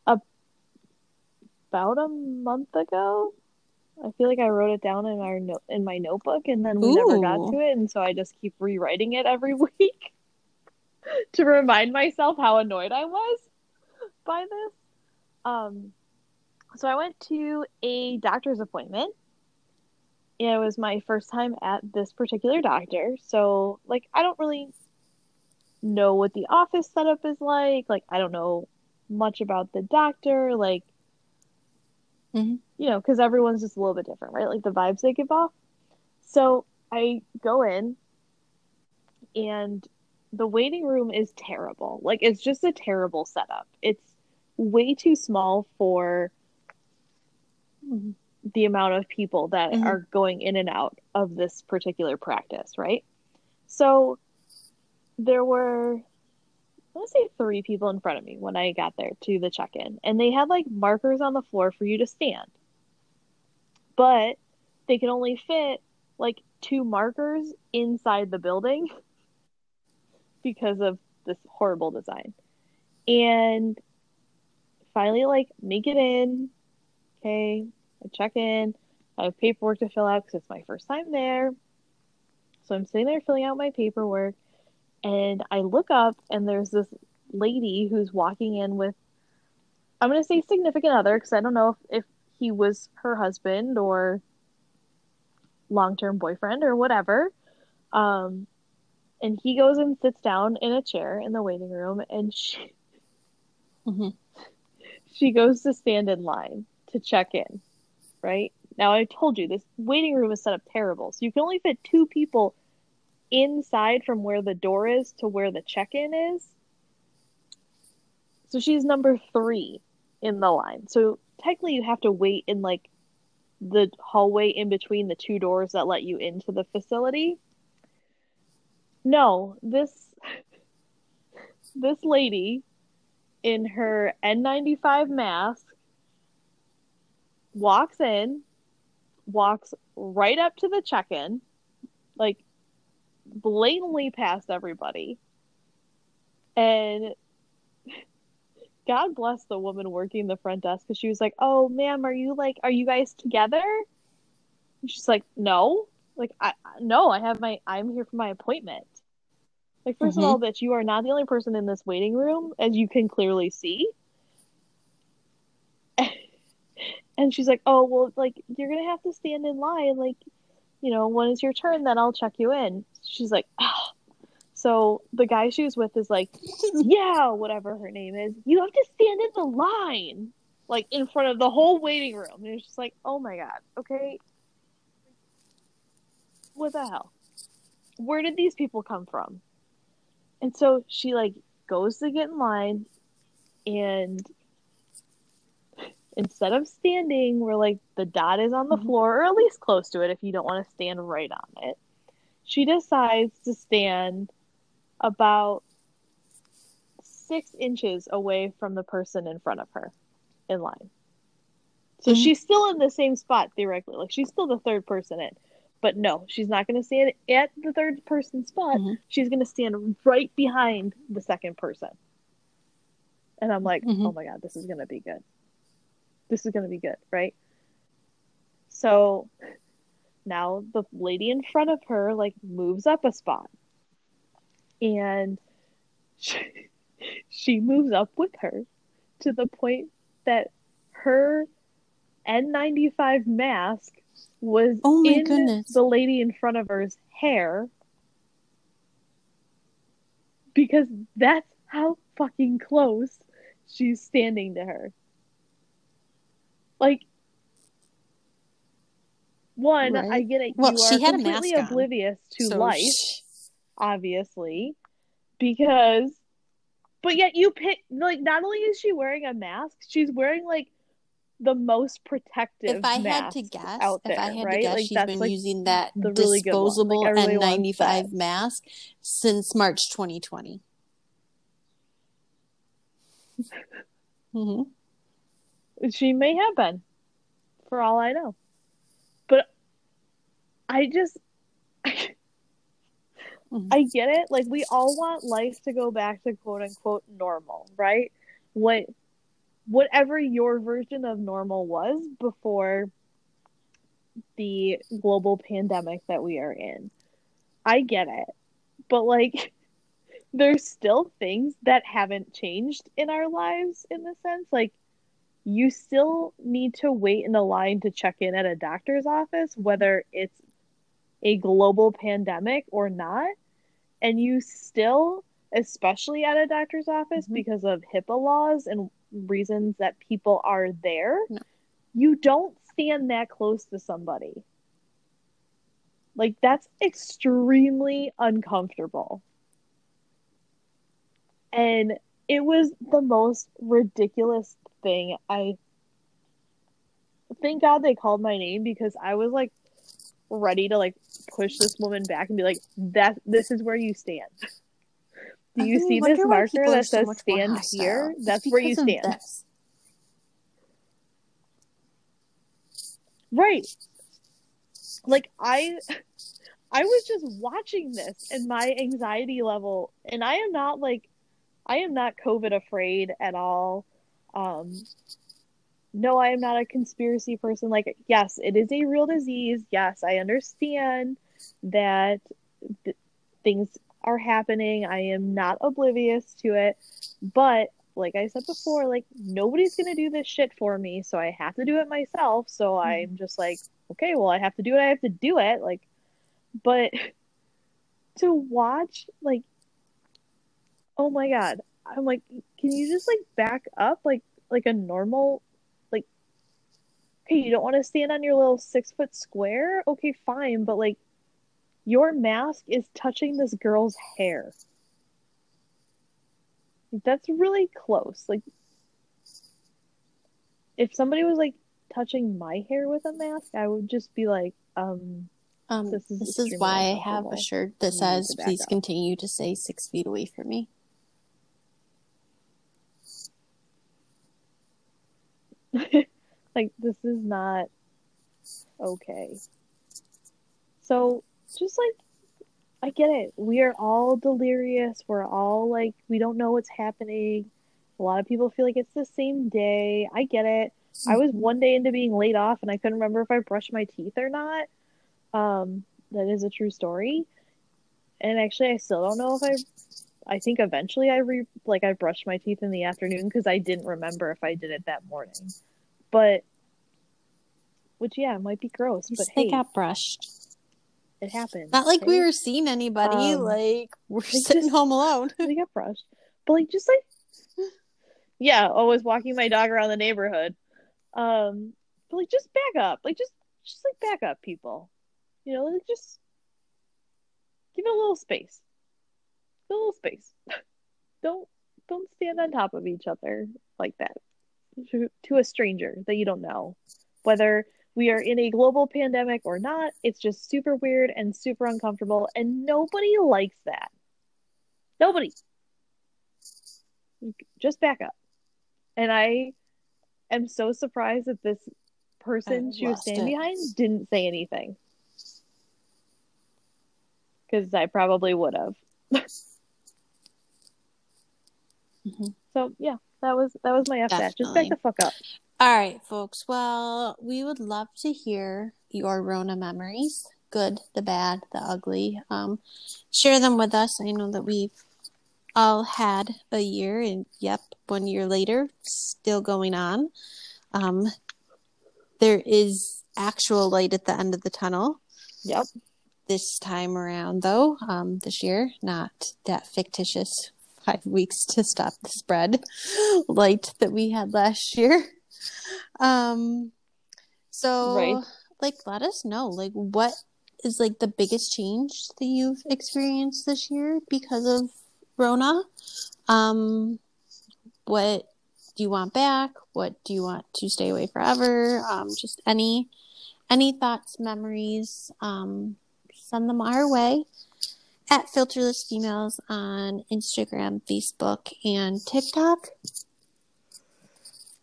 about a month ago. I feel like I wrote it down in our in my notebook, and then we never got to it, and so I just keep rewriting it every week. To remind myself how annoyed I was by this. So I went to a doctor's appointment. And it was my first time at this particular doctor. So, like, I don't really know what the office setup is like. Like, I don't know much about the doctor. Like, you know, because everyone's just a little bit different, right? Like, the vibes they give off. So I go in, and the waiting room is terrible. Like, it's just a terrible setup. It's way too small for the amount of people that are going in and out of this particular practice, right? So there were, let's say, 3 people in front of me when I got there to the check-in. And they had, like, markers on the floor for you to stand. But they could only fit, like, 2 markers inside the building. Because of this horrible design. And finally, like, make it in. Okay, I check in. I have paperwork to fill out because it's my first time there. So I'm sitting there filling out my paperwork. And I look up, and there's this lady who's walking in with, I'm going to say significant other, because I don't know if he was her husband or long-term boyfriend or whatever. And he goes and sits down in a chair in the waiting room, and she goes to stand in line to check in, right? Now, I told you, this waiting room is set up terrible. So you can only fit 2 people inside from where the door is to where the check-in is. So she's number 3 in the line. So technically you have to wait in, like, the hallway in between the 2 doors that let you into the facility. No, this lady in her N95 mask walks in, walks right up to the check-in, like, blatantly past everybody. And God bless the woman working the front desk, because she was like, oh, ma'am, are you guys together? And she's like, no. Like, I'm here for my appointment. Like, first of all, bitch, you are not the only person in this waiting room, as you can clearly see. And she's like, oh, well, like, you're going to have to stand in line. Like, you know, when it's your turn, then I'll check you in. She's like, oh. So the guy she was with is like, yeah, whatever her name is, you have to stand in the line, like in front of the whole waiting room. And it's just like, oh my God, okay. What the hell? Where did these people come from? And so she like goes to get in line, and instead of standing where like the dot is on the floor, or at least close to it if you don't want to stand right on it, she decides to stand about 6 inches away from the person in front of her in line. So she's still in the same spot theoretically. Like she's still the third person in. But no, she's not going to stand at the third person spot. She's going to stand right behind the second person. And I'm like, oh my God, this is going to be good. This is going to be good, right? So now the lady in front of her, like, moves up a spot. And she moves up with her to the point that her N95 mask was the lady in front of her's hair, because that's how fucking close she's standing to her. Like, one, right. I get it. Well, she had completely a mask on, oblivious to life, obviously, because, but yet you pick, like, not only is she wearing a mask, she's wearing, like, the most protective mask out there, right? If I had to guess, she's been using that disposable N95 mask since March 2020. She may have been, for all I know. But I just, I get it. Like, we all want life to go back to quote-unquote normal, right? Whatever your version of normal was before the global pandemic that we are in. I get it. But, like, there's still things that haven't changed in our lives, in the sense, like, you still need to wait in a line to check in at a doctor's office, whether it's a global pandemic or not. And you still, especially at a doctor's office, because of HIPAA laws and reasons that people are there, you don't stand that close to somebody. Like, that's extremely uncomfortable. And it was the most ridiculous thing. I thank God they called my name, because I was like ready to like push this woman back and be like, "That this is where you stand. Do you see this marker that says stand here? That's where you stand." Right. Like I was just watching this, and my anxiety level, and I am not COVID afraid at all. No, I am not a conspiracy person. Like, yes, it is a real disease. Yes, I understand that things are happening. I am not oblivious to it. But like I said before, like, nobody's going to do this shit for me. So I have to do it myself. So I'm just like, okay, well, I have to do it. I have to do it. Like, but to watch, like, oh my God, I'm like, can you just like back up like a normal, like, hey, you don't want to stand on your little 6-foot square? Okay, fine. But like, your mask is touching this girl's hair. That's really close. Like, if somebody was like touching my hair with a mask, I would just be like, this is why I have a shirt that says, please continue to stay 6 feet away from me. Like, this is not okay. So just like, I get it. We are all delirious. We're all like, we don't know what's happening. A lot of people feel like it's the same day. I get it. I was one day into being laid off, and I couldn't remember if I brushed my teeth or not. That is a true story. And actually, I still don't know if I think eventually I brushed my teeth in the afternoon, because I didn't remember if I did it that morning. But, which, yeah, it might be gross. But they got brushed. It happens. Not like we were seeing anybody. Like, we're sitting home alone. We got brushed. But, like, just, like, yeah, always walking my dog around the neighborhood. But, like, just back up. Like, just, like, back up, people. You know, like, just give it a little space. A little space. Don't stand on top of each other like that. To a stranger that you don't know. Whether we are in a global pandemic or not, it's just super weird and super uncomfortable, and nobody likes that. Nobody. Just back up. And I am so surprised that this person she was standing behind didn't say anything. Because I probably would have. Mm-hmm. So, yeah. That was my F that. Just back the fuck up. All right, folks. Well, we would love to hear your Rona memories. Good, the bad, the ugly. Share them with us. I know that we've all had a year and, 1 year later, still going on. There is actual light at the end of the tunnel. Yep. This time around, though, this year, not that fictitious 5 weeks to stop the spread light that we had last year. So, right. Like, let us know, like, what is, like, the biggest change that you've experienced this year because of Rona? What do you want back? What do you want to stay away forever? Just any thoughts, memories, send them our way. At Filterless Females on Instagram, Facebook, and TikTok.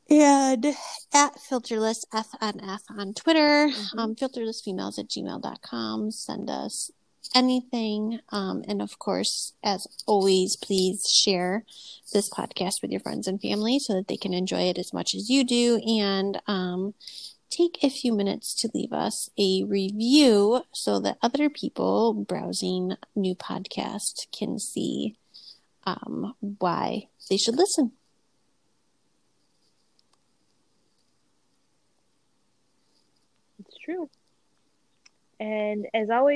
And at Filterless FNF on Twitter. Mm-hmm. FilterlessFemales@gmail.com. Send us anything. And, of course, as always, please share this podcast with your friends and family so that they can enjoy it as much as you do. And take a few minutes to leave us a review so that other people browsing new podcasts can see why they should listen. It's true. And as always,